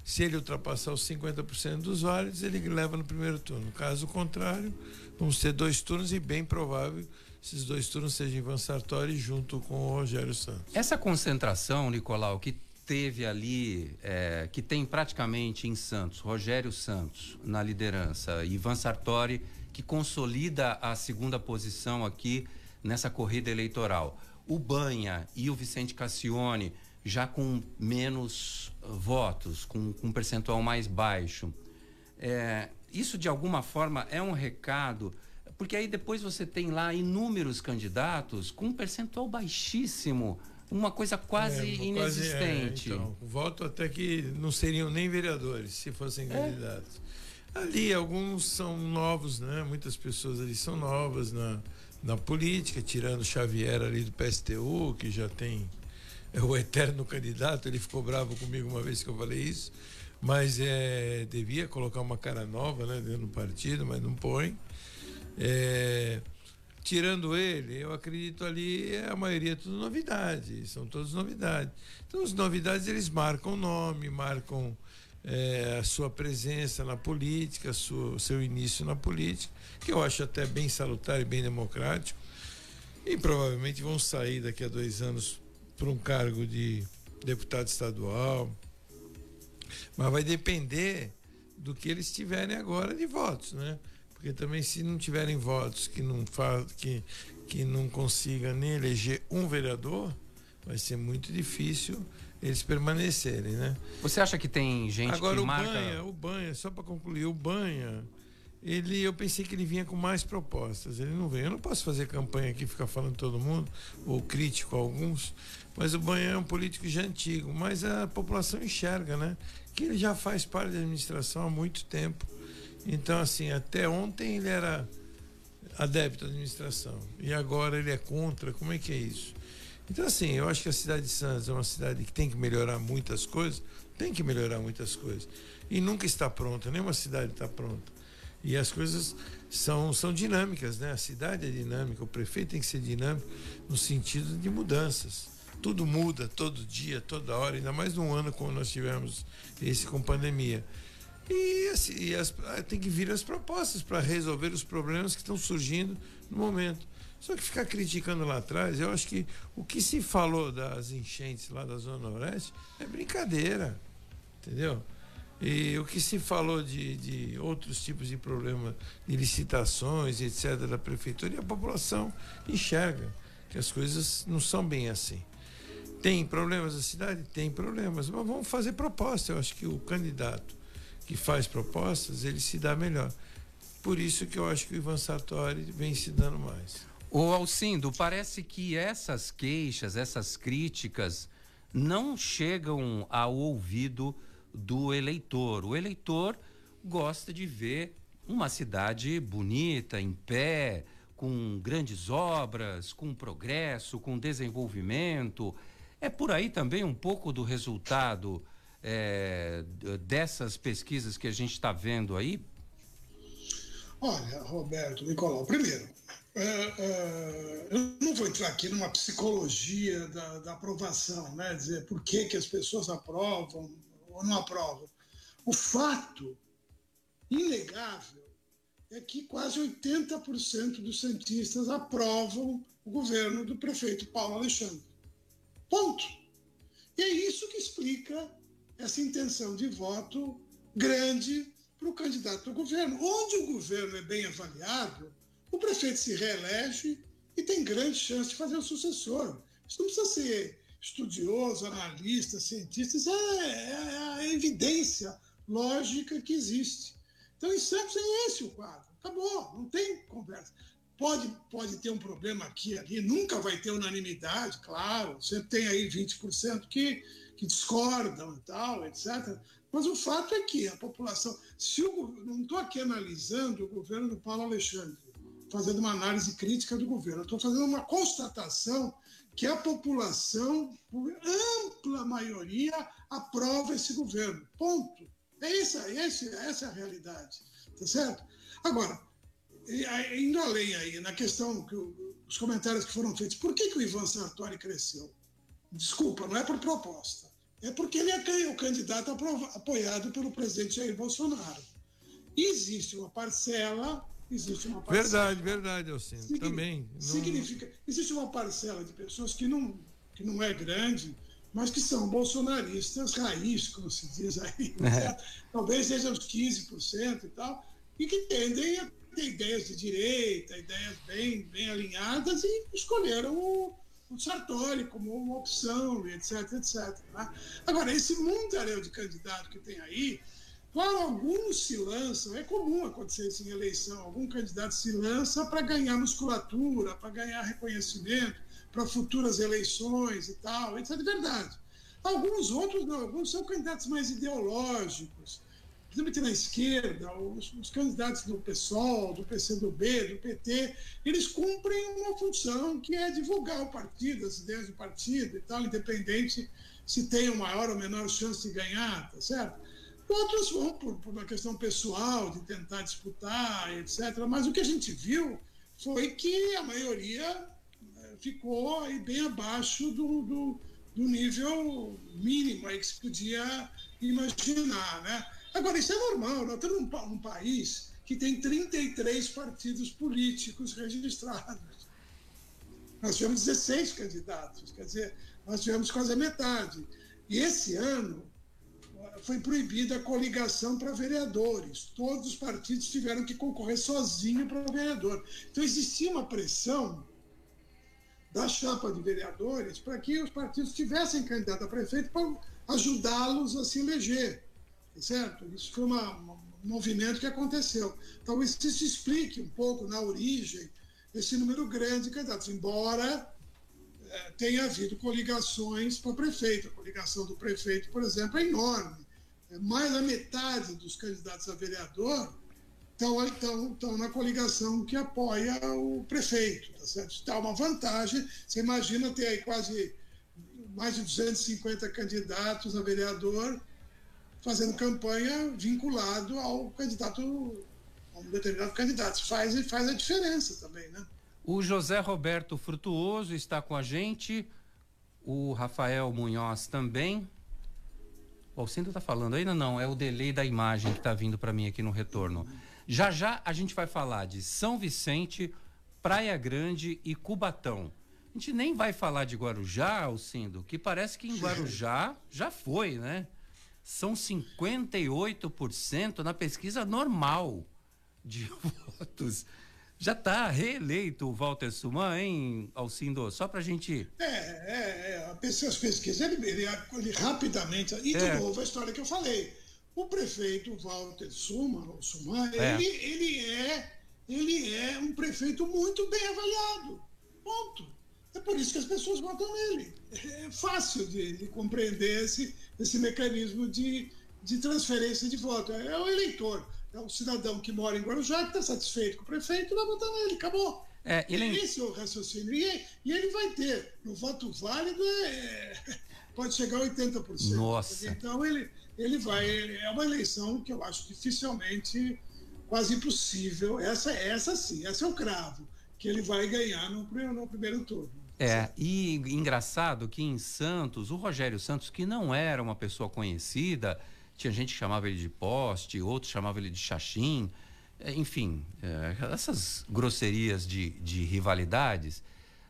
Se ele ultrapassar os 50% dos votos, ele leva no primeiro turno. Caso contrário, vamos ter dois turnos e bem provável esses dois turnos sejam Ivan Sartori junto com o Rogério Santos. Essa concentração, Nicolau, que teve ali, que tem praticamente em Santos, Rogério Santos na liderança, Ivan Sartori, que consolida a segunda posição aqui nessa corrida eleitoral. O Banha e o Vicente Cassione, já com menos votos, com um percentual mais baixo. Isso, de alguma forma, é um recado, porque aí depois você tem lá inúmeros candidatos com um percentual baixíssimo, uma coisa quase inexistente. Então, voto até que não seriam nem vereadores, se fossem candidatos. Ali, alguns são novos, né? Muitas pessoas ali são novas na política, tirando o Xavier ali do PSTU, que já tem... É o eterno candidato, ele ficou bravo comigo uma vez que eu falei isso, mas devia colocar uma cara nova, né, dentro do partido, mas não põe. Tirando ele, eu acredito ali, a maioria é tudo novidade, são todas novidades. Então, as novidades, eles marcam o nome, marcam a sua presença na política, seu início na política, que eu acho até bem salutar e bem democrático, e provavelmente vão sair daqui a 2 anos para um cargo de deputado estadual, mas vai depender do que eles tiverem agora de votos, né? Porque também, se não tiverem votos que não consiga nem eleger um vereador, vai ser muito difícil eles permanecerem, né? Você acha que tem gente agora, que marca... Agora o Banha, só para concluir, o Banha, eu pensei que ele vinha com mais propostas, ele não veio. Eu não posso fazer campanha aqui, ficar falando todo mundo, ou crítico a alguns, mas o Banha é um político já antigo, mas a população enxerga, né? Que ele já faz parte da administração há muito tempo. Então, assim, até ontem ele era adepto à administração, e agora ele é contra. Como é que é isso? Então, assim, eu acho que a cidade de Santos é uma cidade que tem que melhorar muitas coisas, e nunca está pronta, nenhuma cidade está pronta. E as coisas são dinâmicas, né? A cidade é dinâmica, o prefeito tem que ser dinâmico no sentido de mudanças. Tudo muda, todo dia, toda hora, ainda mais num ano como nós tivemos esse com pandemia. E tem que vir as propostas para resolver os problemas que estão surgindo no momento. Só que ficar criticando lá atrás, eu acho que o que se falou das enchentes lá da Zona Oeste é brincadeira, entendeu? E o que se falou de outros tipos de problema de licitações, etc., da prefeitura, e a população enxerga que as coisas não são bem assim. Tem problemas na cidade? Tem problemas, mas vamos fazer proposta. Eu acho que o candidato que faz propostas, ele se dá melhor. Por isso que eu acho que o Ivan Sartori vem se dando mais. Ô Alcindo, parece que essas queixas, essas críticas não chegam ao ouvido do eleitor. O eleitor gosta de ver uma cidade bonita, em pé, com grandes obras, com progresso, com desenvolvimento. É por aí também um pouco do resultado dessas pesquisas que a gente está vendo aí? Olha, Roberto, Nicolau, primeiro, eu não vou entrar aqui numa psicologia da aprovação, né? Dizer por que que as pessoas aprovam ou não aprovam. O fato inegável é que quase 80% dos santistas aprovam o governo do prefeito Paulo Alexandre. Ponto. E é isso que explica essa intenção de voto grande para o candidato do governo. Onde o governo é bem avaliado, o prefeito se reelege e tem grande chance de fazer o sucessor. Isso não precisa ser estudioso, analista, cientista, isso é a evidência lógica que existe. Então, em Santos é esse o quadro. Acabou, não tem conversa. Pode ter um problema aqui e ali, nunca vai ter unanimidade, claro. Sempre tem aí 20% que discordam e tal, etc. Mas o fato é que a população... não estou aqui analisando o governo do Paulo Alexandre, fazendo uma análise crítica do governo. Estou fazendo uma constatação que a população, por ampla maioria, aprova esse governo. Ponto. Essa é a realidade. Tá certo? Agora, indo além aí, na questão, os comentários que foram feitos, por que o Ivan Sartori cresceu? Desculpa, não é por proposta. É porque ele é o candidato apoiado pelo presidente Jair Bolsonaro. Existe uma parcela... Verdade, Alcindo, também. Significa, existe uma parcela de pessoas que não é grande, mas que são bolsonaristas raiz, como se diz aí, né? Talvez sejam os 15% e tal, e que tendem a ter ideias de direita, ideias bem alinhadas, e escolheram o Sartori como uma opção, etc. Né? Agora, esse mundaréu de candidato que tem aí, claro, alguns se lançam, é comum acontecer isso em eleição, algum candidato se lança para ganhar musculatura, para ganhar reconhecimento, para futuras eleições e tal, isso é de verdade. Alguns outros não, alguns são candidatos mais ideológicos, principalmente na esquerda, os candidatos do PSOL, do PCdoB, do PT, eles cumprem uma função que é divulgar o partido, as ideias do partido e tal, independente se tem uma maior ou menor chance de ganhar, tá certo? Outros vão por uma questão pessoal, de tentar disputar, etc. Mas o que a gente viu foi que a maioria ficou aí bem abaixo do nível mínimo aí que se podia imaginar, né? Agora, isso é normal. Nós temos um país que tem 33 partidos políticos registrados. Nós tivemos 16 candidatos, quer dizer, nós tivemos quase a metade. E esse ano foi proibida a coligação para vereadores. Todos os partidos tiveram que concorrer sozinho para vereador. Então, existia uma pressão da chapa de vereadores para que os partidos tivessem candidato a prefeito para ajudá-los a se eleger, certo? Isso foi um movimento que aconteceu. Talvez isso explique um pouco, na origem, esse número grande de candidatos, embora tenha havido coligações para prefeito. A coligação do prefeito, por exemplo, é enorme. Mais da metade dos candidatos a vereador estão na coligação que apoia o prefeito. Tá certo? Dá uma vantagem. Você imagina ter aí quase mais de 250 candidatos a vereador fazendo campanha vinculado a um determinado candidato. Isso faz a diferença também, né? O José Roberto Frutuoso está com a gente, o Rafael Munhoz também. O Alcindo está falando ainda? Não, é o delay da imagem que está vindo para mim aqui no retorno. Já a gente vai falar de São Vicente, Praia Grande e Cubatão. A gente nem vai falar de Guarujá, Alcindo, que parece que em Guarujá já foi, né? são 58% na pesquisa normal de votos. Já está reeleito o Walter Suman, hein, Alcindo? Só para a gente... As pesquisas, ele rapidamente... E, de novo, a história que eu falei. O prefeito Walter Suman, ele é um prefeito muito bem avaliado. Ponto. É por isso que as pessoas votam nele. É fácil de compreender esse mecanismo de transferência de voto. É o eleitor. É um cidadão que mora em Guarujá, que está satisfeito com o prefeito, vai votar nele, acabou. Esse é o raciocínio. E ele vai ter. No voto válido, pode chegar a 80%. Nossa. Então, ele vai... É uma eleição que eu acho dificilmente, quase impossível. Essa sim, essa é o cravo, que ele vai ganhar no primeiro turno. E engraçado que em Santos, o Rogério Santos, que não era uma pessoa conhecida... Tinha gente que chamava ele de poste, outros chamavam ele de xaxim. Enfim, essas grosserias de rivalidades.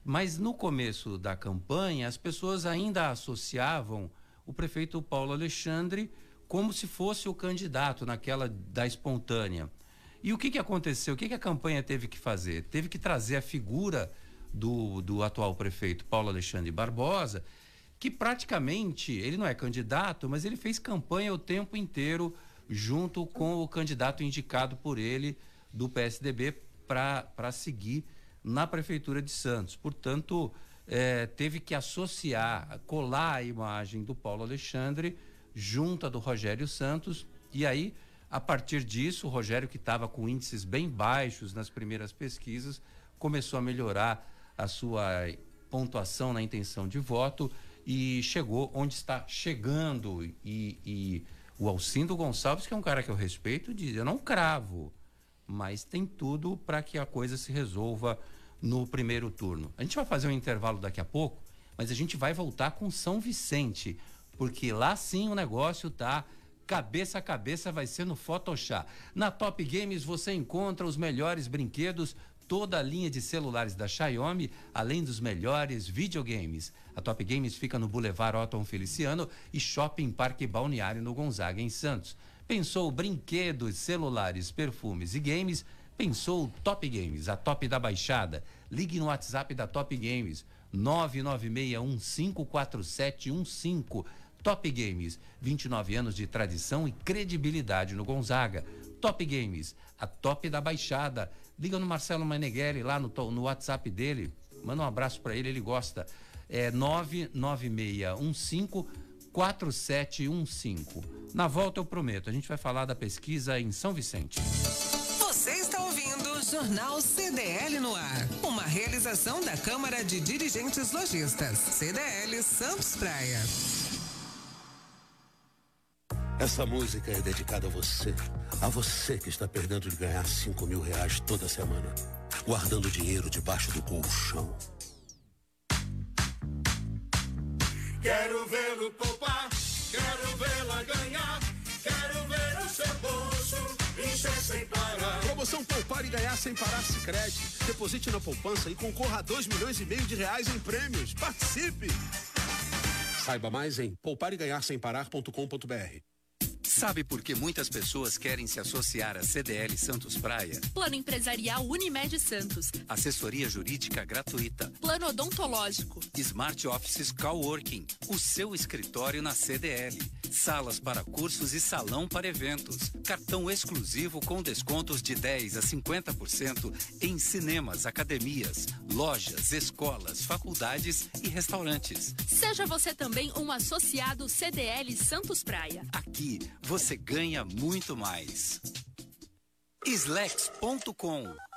Mas no começo da campanha, as pessoas ainda associavam o prefeito Paulo Alexandre como se fosse o candidato naquela da espontânea. E o que aconteceu? O que a campanha teve que fazer? Teve que trazer a figura do atual prefeito Paulo Alexandre Barbosa, que praticamente, ele não é candidato, mas ele fez campanha o tempo inteiro junto com o candidato indicado por ele do PSDB para seguir na Prefeitura de Santos. Portanto, teve que associar, colar a imagem do Paulo Alexandre junto à do Rogério Santos. E aí, a partir disso, o Rogério, que estava com índices bem baixos nas primeiras pesquisas, começou a melhorar a sua pontuação na intenção de voto e chegou onde está chegando. E o Alcindo Gonçalves, que é um cara que eu respeito, diz: eu não cravo, mas tem tudo para que a coisa se resolva no primeiro turno. A gente vai fazer um intervalo daqui a pouco, mas a gente vai voltar com São Vicente, porque lá sim o negócio tá cabeça a cabeça, vai ser no Photoshop. Na Top Games você encontra os melhores brinquedos, toda a linha de celulares da Xiaomi, além dos melhores videogames. A Top Games fica no Boulevard Otton Feliciano e Shopping Parque Balneário, no Gonzaga, em Santos. Pensou brinquedos, celulares, perfumes e games? Pensou Top Games, a top da Baixada. Ligue no WhatsApp da Top Games, 996154715. Top Games, 29 anos de tradição e credibilidade no Gonzaga. Top Games, a top da Baixada. Liga no Marcelo Meneghelli, lá no WhatsApp dele. Manda um abraço para ele, ele gosta. É 996154715. Na volta, eu prometo, a gente vai falar da pesquisa em São Vicente. Você está ouvindo o Jornal CDL no Ar. Uma realização da Câmara de Dirigentes Lojistas. CDL Santos Praia. Essa música é dedicada a você que está perdendo de ganhar 5.000 reais toda semana, guardando dinheiro debaixo do colchão. Quero vê-lo poupar, quero vê-la ganhar, quero ver o seu bolso encher sem parar. Promoção Poupar e Ganhar Sem Parar Sicredi. Deposite na poupança e concorra a 2,5 milhões de reais em prêmios. Participe! Saiba mais em poupareganharsemparar.com.br. Sabe por que muitas pessoas querem se associar à CDL Santos Praia? Plano Empresarial Unimed Santos. Assessoria Jurídica Gratuita. Plano Odontológico. Smart Offices Coworking. O seu escritório na CDL. Salas para cursos e salão para eventos. Cartão exclusivo com descontos de 10% a 50% em cinemas, academias, lojas, escolas, faculdades e restaurantes. Seja você também um associado CDL Santos Praia. Aqui você ganha muito mais. Slex.com,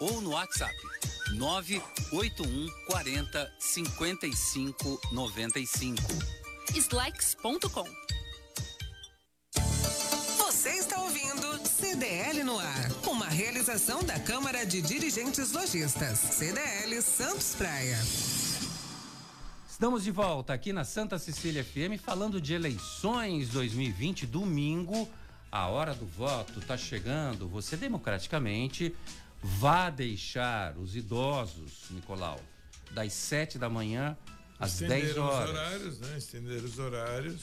ou no WhatsApp 98140-5595. Slex.com. Você está ouvindo CDL no Ar, uma realização da Câmara de Dirigentes Lojistas, CDL Santos Praia. Estamos de volta aqui na Santa Cecília FM, falando de eleições 2020, domingo, a hora do voto está chegando. Você democraticamente vá deixar os idosos, Nicolau, das 7 da manhã às 10 horas. Estenderam os horários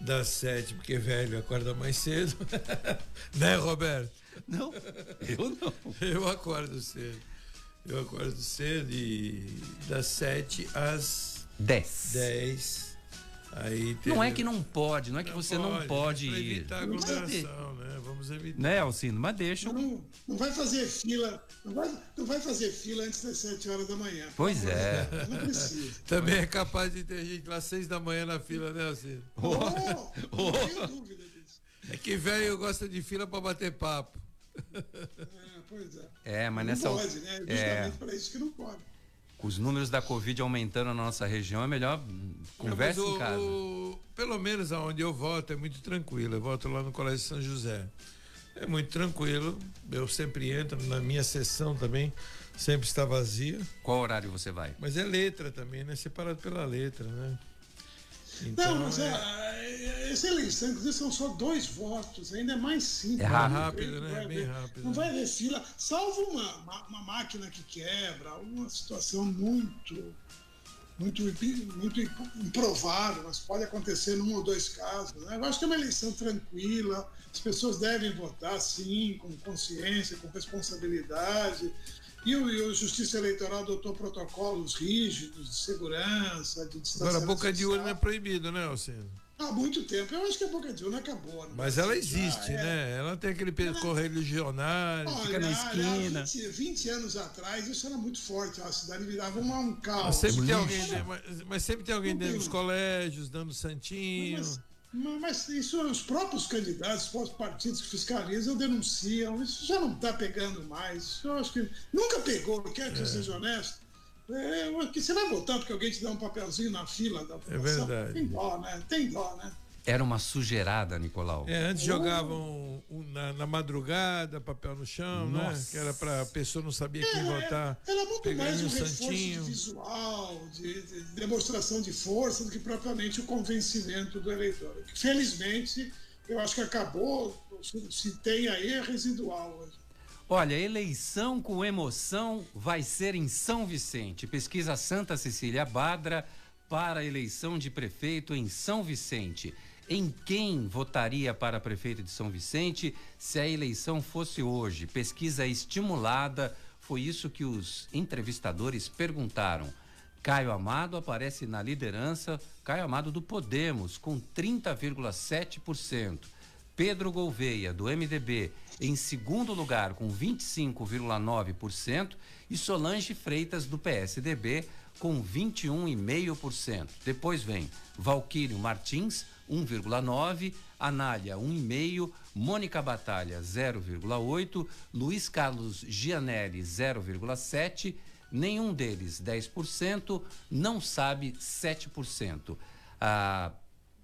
das 7, porque velho acorda mais cedo, né, Roberto? Não, eu não. Eu acordo cedo e das 7 às 10. Aí teve... Não é que não pode, não é que você não pode ir. Evitar aglomeração, né? Vamos evitar. Né, Alcino? Mas deixa. Não vai fazer fila, não vai fazer fila antes das 7 horas da manhã. Pois é. Não precisa. Também é capaz de ter gente lá às 6 da manhã na fila, né, Alcino? Não tenho dúvida disso. É que velho gosta de fila para bater papo. Pois é. É, mas não nessa pode, né? Justamente para isso que não pode. Os números da Covid aumentando na nossa região, é melhor conversa em casa. Pelo menos aonde eu voto é muito tranquilo. Eu voto lá no Colégio São José. É muito tranquilo. Eu sempre entro, na minha sessão também, sempre está vazia. Qual horário você vai? Mas é letra também, né? Separado pela letra, né? Então, não, mas essa eleição, inclusive, são só 2 votos, ainda é mais simples. É rápido, né? Bem rápido. Não vai haver fila, salvo uma máquina que quebra, uma situação muito improvável, mas pode acontecer num ou 2 casos, né? Eu acho que é uma eleição tranquila, as pessoas devem votar, sim, com consciência, com responsabilidade. E o Justiça Eleitoral adotou protocolos rígidos de segurança, de distanciamento. Agora, a boca de urna é proibido, né, Alcino? Há muito tempo. Eu acho que a boca de urna acabou. Mas ela existe, né? Ela tem aquele percorrer legionário, fica na esquina. 20 anos atrás, isso era muito forte. A cidade virava um caos. Mas sempre tem alguém dentro dos colégios, dando santinho. Mas isso, os próprios candidatos, os próprios partidos que fiscalizam, denunciam, isso já não está pegando mais. Isso eu acho que nunca pegou, quero que eu seja honesto. Você vai votar porque alguém te dá um papelzinho na fila da votação? É verdade. Tem dó, né? Era uma sujeirada, Nicolau. Antes jogavam na madrugada, papel no chão, né? Que era para a pessoa não saber quem votar. Era muito mais um reforço visual, de demonstração de força, do que propriamente o convencimento do eleitor. Felizmente, eu acho que acabou, se tem aí, é residual hoje. Olha, eleição com emoção vai ser em São Vicente. Pesquisa Santa Cecília Badra para a eleição de prefeito em São Vicente. Em quem votaria para prefeito de São Vicente se a eleição fosse hoje? Pesquisa estimulada, foi isso que os entrevistadores perguntaram. Caio Amado aparece na liderança, Caio Amado do Podemos, com 30,7%. Pedro Gouveia, do MDB, em segundo lugar, com 25,9%. E Solange Freitas, do PSDB, com 21,5%. Depois vem Valquírio Martins, 1,9%, Anália, 1,5%, Mônica Batalha, 0,8%, Luiz Carlos Gianelli, 0,7%, nenhum deles, 10%, não sabe, 7%.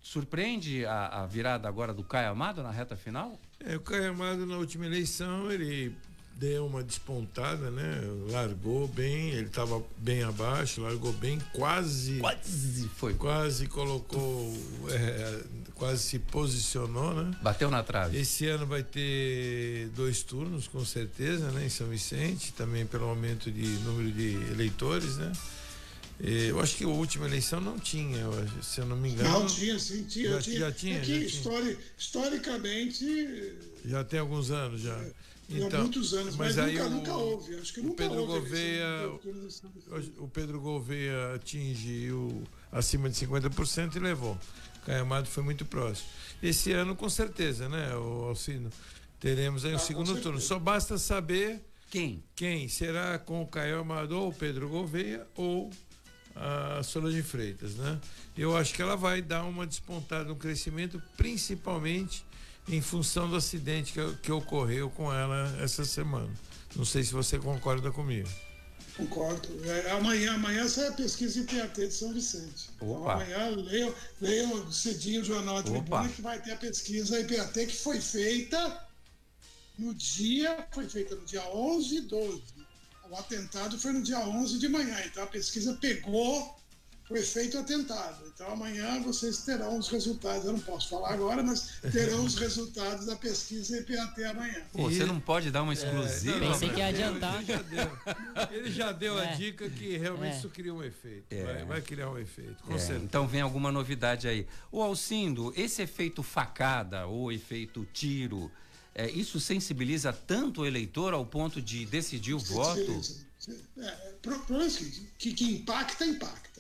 Surpreende a virada agora do Caio Amado na reta final? O Caio Amado, na última eleição, ele deu uma despontada, né? Largou bem, ele estava bem abaixo, largou bem, quase se posicionou, né? Bateu na trave. Esse ano vai ter 2 turnos, com certeza, né? Em São Vicente, também pelo aumento de número de eleitores, né? Eu acho que a última eleição não tinha, se eu não me engano. Não tinha, sim, tinha. Já tinha. Historicamente. Já tem alguns anos já. Então, há muitos anos, mas aí nunca houve. Acho que nunca houve. O Pedro Gouveia atingiu acima de 50% e levou. Caio Amado foi muito próximo. Esse ano, com certeza, né, Alcino? Teremos aí o segundo turno. Só basta saber quem será, com o Caio Amado ou o Pedro Gouveia ou a Solange Freitas, né? Eu acho que ela vai dar uma despontada, um crescimento, principalmente em função do acidente que ocorreu com ela essa semana. Não sei se você concorda comigo. Concordo. Amanhã sai a pesquisa IPAT de São Vicente. Então, amanhã leiam cedinho o Jornal da Tribuna, que vai ter a pesquisa IPAT que foi feita no dia, foi feita no dia 11 e 12. O atentado foi no dia 11 de manhã, então a pesquisa pegou o efeito atentado. Então amanhã vocês terão os resultados, eu não posso falar agora, mas terão os resultados da pesquisa IPAT amanhã. Pô, você não pode dar uma exclusiva? Pensei que ia adiantar. Ele já deu a dica que realmente isso cria um efeito, vai criar um efeito, com certeza. Então vem alguma novidade aí. Ô Alcindo, esse efeito facada ou efeito tiro, isso sensibiliza tanto o eleitor ao ponto de decidir o voto? Que impacta.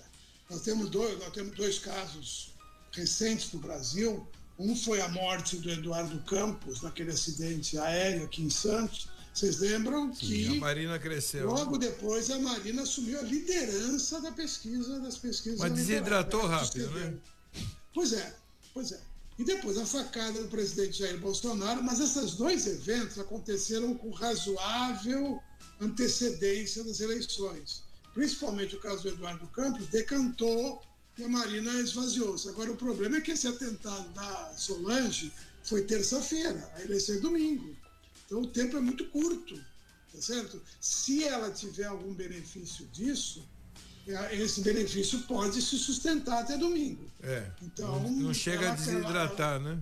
Nós temos dois casos recentes no Brasil. Um foi a morte do Eduardo Campos, naquele acidente aéreo aqui em Santos. Vocês lembram que a Marina cresceu. Logo depois a Marina assumiu a liderança da pesquisa, das pesquisas. Mas desidratou rápido, né? Pois é. E depois a facada do presidente Jair Bolsonaro, mas esses dois eventos aconteceram com razoável antecedência das eleições. Principalmente o caso do Eduardo Campos, decantou e a Marina esvaziou-se. Agora, o problema é que esse atentado da Solange foi terça-feira, a eleição é domingo. Então, o tempo é muito curto, tá certo? Se ela tiver algum benefício disso, esse benefício pode se sustentar até domingo. Então, não chega a desidratar, né?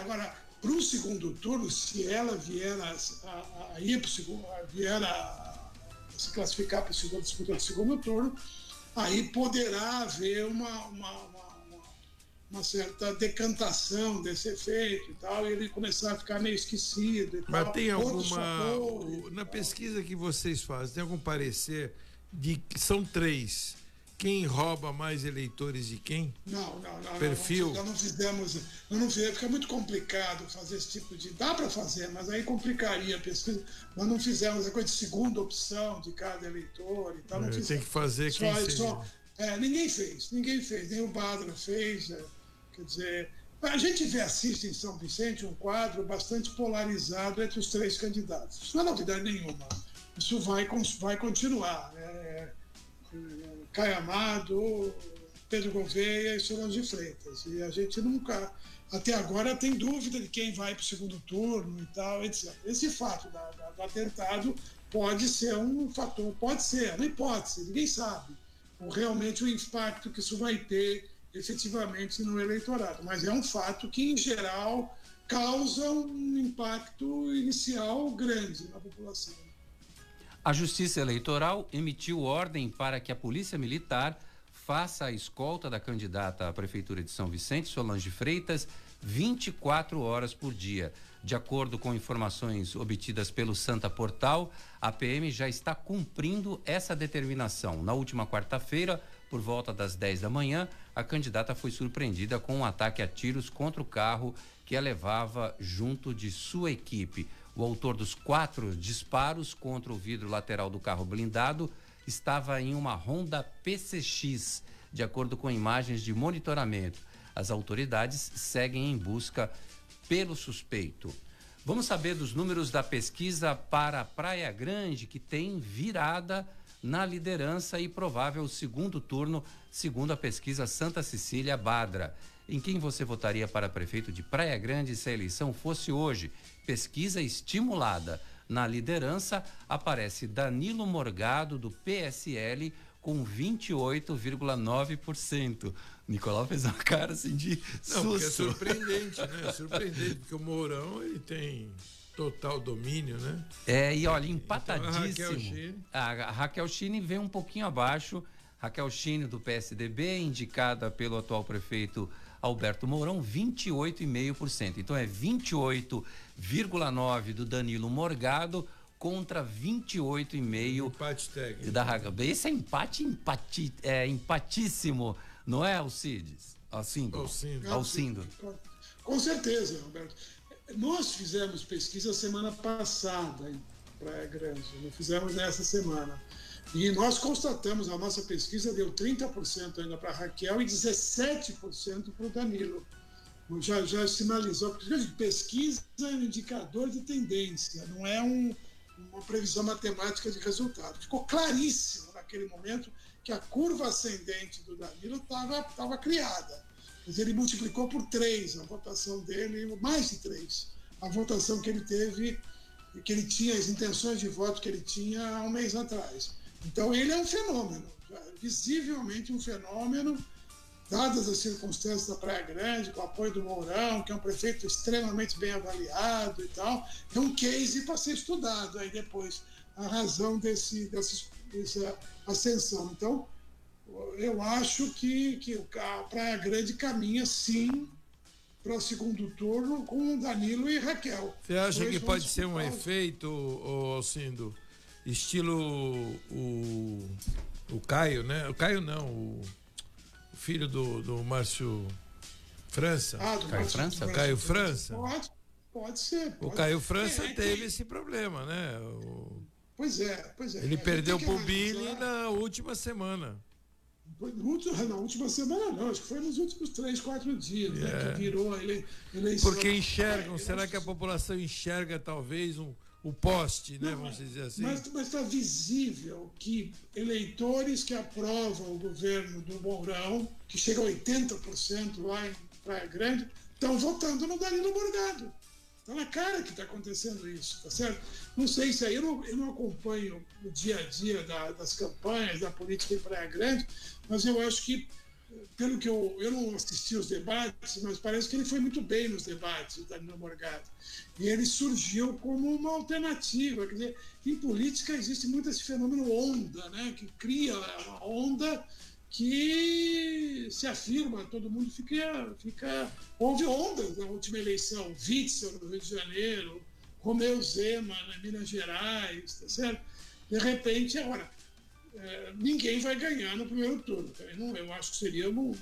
Agora, para o segundo turno, se ela vier a ir para o segundo, se classificar para a disputa do segundo turno, aí poderá haver uma certa decantação desse efeito e tal, e ele começar a ficar meio esquecido e tal. Mas tem alguma... Na pesquisa que vocês fazem, tem algum parecer de... São três. Quem rouba mais eleitores de quem? Não. Perfil? Nós não fizemos, fica muito complicado fazer esse tipo de... Dá para fazer, mas aí complicaria a pesquisa. Nós não fizemos a coisa de segunda opção de cada eleitor e tal. Não fizemos. Tem que fazer quem seja. Ninguém fez, nem o Badra fez. Quer dizer, a gente assiste em São Vicente um quadro bastante polarizado entre os três candidatos. Isso não é novidade nenhuma. Isso vai continuar, Caio Amado, Pedro Gouveia e Solange Freitas. E a gente nunca, até agora, tem dúvida de quem vai para o segundo turno e tal, etc. Esse fato do atentado pode ser um fator, uma hipótese, ninguém sabe realmente o impacto que isso vai ter efetivamente no eleitorado. Mas é um fato que, em geral, causa um impacto inicial grande na população. A Justiça Eleitoral emitiu ordem para que a Polícia Militar faça a escolta da candidata à Prefeitura de São Vicente, Solange Freitas, 24 horas por dia. De acordo com informações obtidas pelo Santa Portal, a PM já está cumprindo essa determinação. Na última quarta-feira, por volta das 10 da manhã, a candidata foi surpreendida com um ataque a tiros contra o carro que a levava junto de sua equipe. O autor dos 4 disparos contra o vidro lateral do carro blindado estava em uma Honda PCX, de acordo com imagens de monitoramento. As autoridades seguem em busca pelo suspeito. Vamos saber dos números da pesquisa para Praia Grande, que tem virada na liderança e provável segundo turno, segundo a pesquisa Santa Cecília Badra. Em quem você votaria para prefeito de Praia Grande se a eleição fosse hoje? Pesquisa estimulada. Na liderança aparece Danilo Morgado, do PSL, com 28,9%. Nicolau fez uma cara assim de susto. Não, é surpreendente, né? É surpreendente, porque o Mourão, ele tem total domínio, né? E olha, empatadíssimo. Então, a Raquel Chine vem um pouquinho abaixo. Raquel Chine, do PSDB, indicada pelo atual prefeito Alberto Mourão, 28,5%. Então é 28,9% do Danilo Morgado contra 28,5%. Empate técnico. Esse é empatíssimo, não é, Alcides? Alcindo. Com certeza, Roberto. Nós fizemos pesquisa semana passada em Praia Grande, não fizemos nessa semana. E nós constatamos, a nossa pesquisa deu 30% ainda para a Raquel e 17% para o Danilo. Já sinalizou, porque pesquisa é um indicador de tendência, não é uma previsão matemática de resultado. Ficou claríssimo naquele momento que a curva ascendente do Danilo estava criada. Mas ele multiplicou por 3 a votação dele, mais de 3. a votação que ele teve, que ele tinha, as intenções de voto que ele tinha há um mês atrás. Então ele é um fenômeno, visivelmente um fenômeno, dadas as circunstâncias da Praia Grande, com o apoio do Mourão, que é um prefeito extremamente bem avaliado e tal. É um case para ser estudado aí depois, a razão dessa ascensão. Então, eu acho que a Praia Grande caminha, sim, para o segundo turno com Danilo e Raquel. Você acha que pode ser um efeito, Alcindo, estilo o Caio, né? O Caio não, o filho do Márcio França. Ah, do Caio França? Caio França. Pode ser. Pode. O Caio França teve esse problema, né? Pois é. Ele perdeu pro Billy na última semana. Na última semana não, acho que foi nos últimos 3-4 dias, né, que virou a eleição. Porque enxergam, será que a população enxerga talvez o poste, né, vamos dizer assim? Mas está visível que eleitores que aprovam o governo do Mourão, que chega a 80% lá em Praia Grande, estão votando no Danilo Morgado. Está na cara que está acontecendo isso, tá certo? Não sei se aí, eu não acompanho o dia a dia das campanhas, da política em Praia Grande, mas eu acho que, pelo que eu não assisti os debates, mas parece que ele foi muito bem nos debates, o Danilo Morgado. E ele surgiu como uma alternativa. Quer dizer, em política existe muito esse fenômeno onda, né? Que cria uma onda que se afirma, todo mundo fica... Houve ondas na última eleição, Witzel no Rio de Janeiro, Romeu Zema na Minas Gerais, tá certo? De repente, agora, ninguém vai ganhar no primeiro turno. Eu acho que seria um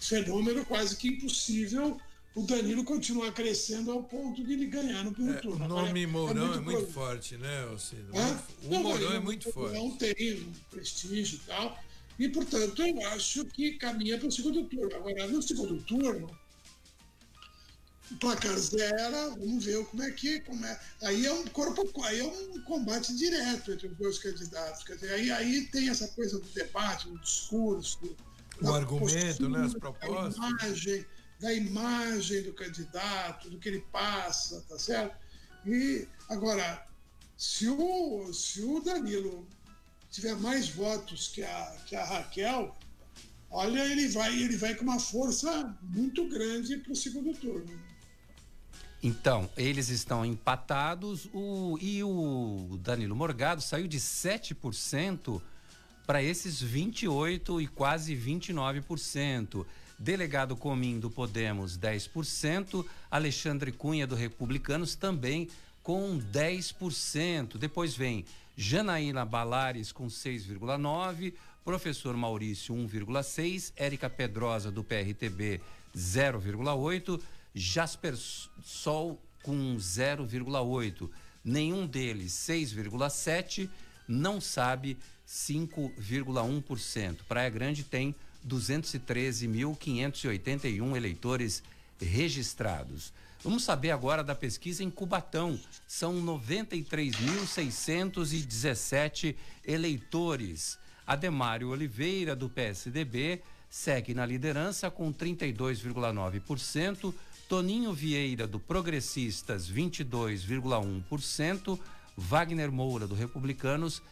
fenômeno quase que impossível o Danilo continuar crescendo ao ponto de ele ganhar no primeiro turno. O nome Mourão é muito forte, né, Alcindo? O Mourão é muito forte. Não tem um prestígio e tal. E, portanto, eu acho que caminha para o segundo turno. Agora, no segundo turno, o placar zero, vamos ver como é. Aí é um corpo, aí é um combate direto entre os dois candidatos. Quer dizer, aí tem essa coisa do debate, do discurso, o argumento, né, as propostas, da imagem do candidato, do que ele passa, tá certo? E, agora, se o Danilo tiver mais votos que a Raquel, olha, ele vai com uma força muito grande para o segundo turno. Então, eles estão empatados e o Danilo Morgado saiu de 7% para esses 28% e quase 29%. Delegado Comim do Podemos, 10%. Alexandre Cunha do Republicanos também com 10%. Depois vem Janaína Balares com 6,9%, Professor Maurício 1,6%, Érica Pedrosa do PRTB 0,8%, Jasper Sol com 0,8%, nenhum deles 6,7%, Não Sabe 5,1%. Praia Grande tem 213.581 eleitores registrados. Vamos saber agora da pesquisa em Cubatão. São 93.617 eleitores. Ademário Oliveira, do PSDB, segue na liderança com 32,9%. Toninho Vieira, do Progressistas, 22,1%. Wagner Moura, do Republicanos,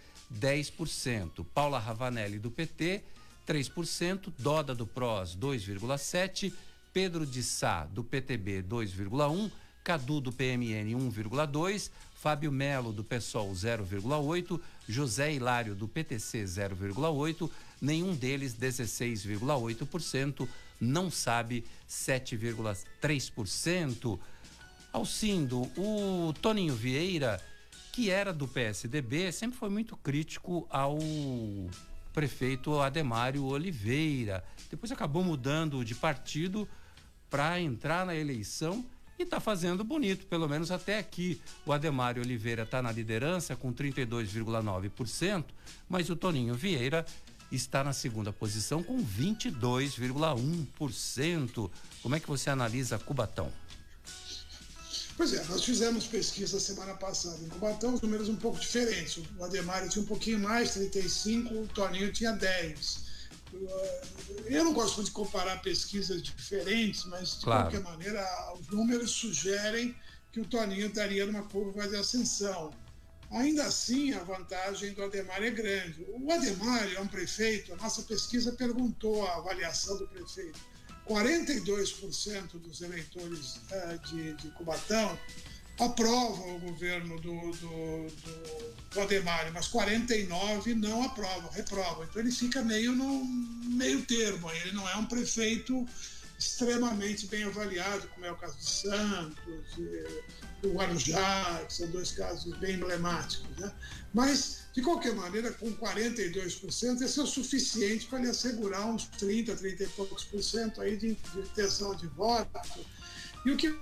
10%. Paula Ravanelli, do PT, 3%. Doda, do PROS, 2,7%. Pedro de Sá, do PTB, 2,1%, Cadu, do PMN, 1,2%, Fábio Melo, do PSOL, 0,8%, José Hilário, do PTC, 0,8%, nenhum deles, 16,8%, Não Sabe, 7,3%. Alcindo, o Toninho Vieira, que era do PSDB, sempre foi muito crítico ao prefeito Ademário Oliveira, depois acabou mudando de partido para entrar na eleição e está fazendo bonito, pelo menos até aqui. O Ademário Oliveira está na liderança com 32,9%, mas o Toninho Vieira está na segunda posição com 22,1%. Como é que você analisa Cubatão? Pois é, nós fizemos pesquisa semana passada em Cubatão, os números um pouco diferentes. O Ademário tinha um pouquinho mais, 35%, o Toninho tinha 10%. Eu não gosto de comparar pesquisas diferentes, mas, de qualquer maneira, os números sugerem que o Toninho estaria numa curva de ascensão. Ainda assim, a vantagem do Adhemar é grande. O Adhemar é um prefeito, a nossa pesquisa perguntou a avaliação do prefeito. 42% dos eleitores de Cubatão aprovam o governo do Adhemar, mas 49% não aprovam, reprovam. Então ele fica meio no meio termo, ele não é um prefeito extremamente bem avaliado, como é o caso de Santos, do Guarujá, que são dois casos bem emblemáticos, né? Mas, de qualquer maneira, com 42%, esse é o suficiente para lhe assegurar uns 30 e poucos por cento aí de intenção de voto. E o que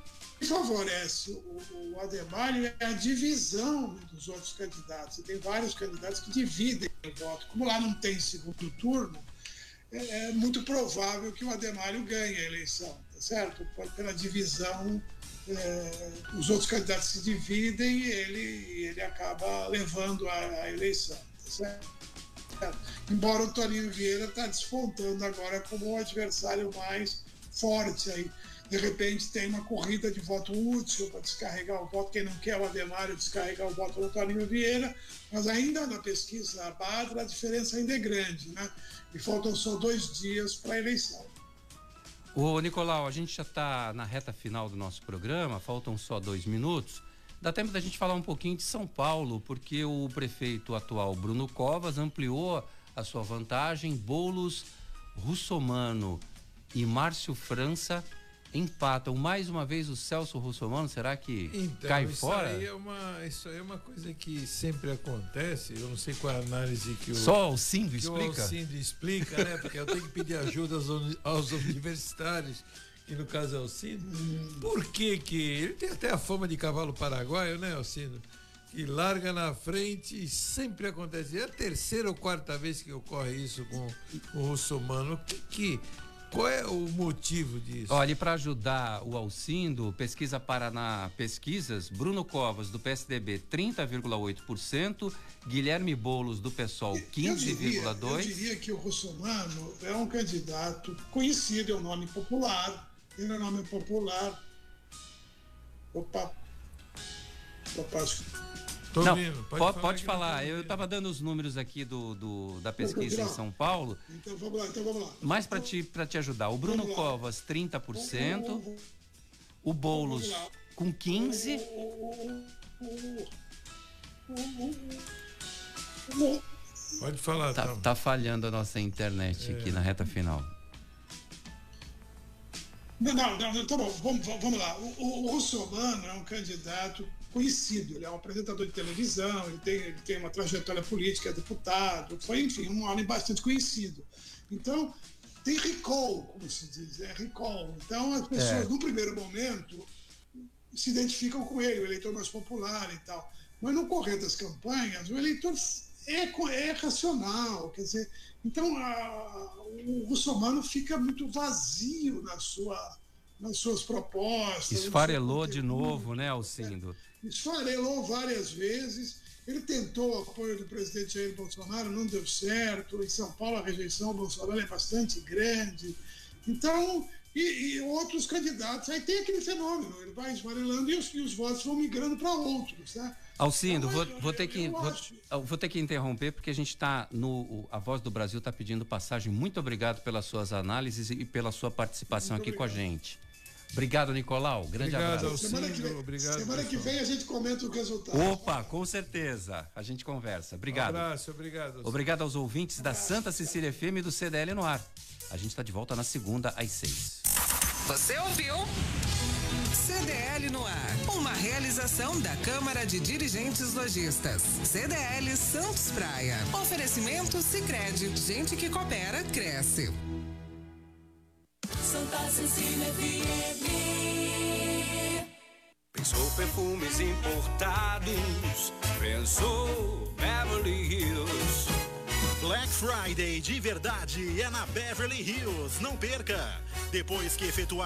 favorece o Adhemar é a divisão dos outros candidatos. E tem vários candidatos que dividem o voto. Como lá não tem segundo turno, é muito provável que o Adhemário ganhe a eleição, tá certo? Pela divisão, os outros candidatos se dividem e ele acaba levando a eleição, tá certo? Embora o Toninho Vieira está despontando agora como um adversário mais forte aí. De repente tem uma corrida de voto útil para descarregar o voto, quem não quer o Adhemário descarregar o voto do Toninho Vieira, mas ainda na pesquisa Badra a diferença ainda é grande, né? E faltam só 2 dias para a eleição. Ô, Nicolau, a gente já está na reta final do nosso programa, faltam só 2 minutos. Dá tempo da gente falar um pouquinho de São Paulo, porque o prefeito atual, Bruno Covas, ampliou a sua vantagem. Boulos, Russomano e Márcio França empatam. Mais uma vez o Celso Russomano, será que então, cai fora? Isso aí é uma coisa que sempre acontece. Eu não sei qual é a análise que o Alcindo explica, né? Porque eu tenho que pedir ajuda aos universitários, que no caso é o Alcindo. Por que ele tem até a fama de cavalo paraguaio, né, Alcindo? Que larga na frente e sempre acontece. É a terceira ou quarta vez que ocorre isso com o Russomano. Qual é o motivo disso? Olha, para ajudar o Alcindo, Pesquisa Paraná Pesquisas, Bruno Covas, do PSDB, 30,8%, Guilherme Boulos, do PSOL, 15,2%. Eu diria que o Russomano é um candidato conhecido, é um nome popular, ele é um nome popular. Opa, acho que... Não, pode falar. Eu estava dando os números aqui da pesquisa em São Paulo. Então vamos lá. Mas para te ajudar, o Bruno Covas, 30%, o Boulos com 15%. Pode falar, tá falhando a nossa internet aqui na reta final. Não, tá bom, vamos lá. O Russomano é um candidato conhecido, ele é um apresentador de televisão, ele tem uma trajetória política, é deputado, foi, enfim, um homem bastante conhecido. Então, tem recall, como se diz, recall. Então, as pessoas, no primeiro momento, se identificam com ele, o eleitor mais popular e tal. Mas no correr das campanhas, o eleitor é racional, quer dizer, então o Russomano fica muito vazio nas suas propostas. Esfarelou de novo, né, Alcindo? Esfarelou várias vezes. Ele tentou o apoio do presidente Jair Bolsonaro, não deu certo. Em São Paulo, a rejeição ao Bolsonaro é bastante grande. Então, e outros candidatos. Aí tem aquele fenômeno, ele vai esfarelando e os votos vão migrando para outros, né? Alcindo, então, vou ter que interromper, porque a gente está a Voz do Brasil está pedindo passagem. Muito obrigado pelas suas análises e pela sua participação aqui com a gente. Obrigado, Nicolau. Grande abraço. Alcindo, semana que vem a gente comenta o resultado. Opa, com certeza. A gente conversa. Obrigado. Um abraço, obrigado. Alcindo. Obrigado aos ouvintes da Santa Cecília FM e do CDL no ar. A gente está de volta na segunda às 6. Você ouviu? CDL no ar. Uma realização da Câmara de Dirigentes Lojistas. CDL Santos Praia. Oferecimento Sicredi. Gente que coopera, cresce. Santa Cecília FM. Pensou perfumes importados. Pensou Beverly Hills. Black Friday de verdade é na Beverly Hills. Não perca. Depois que efetuar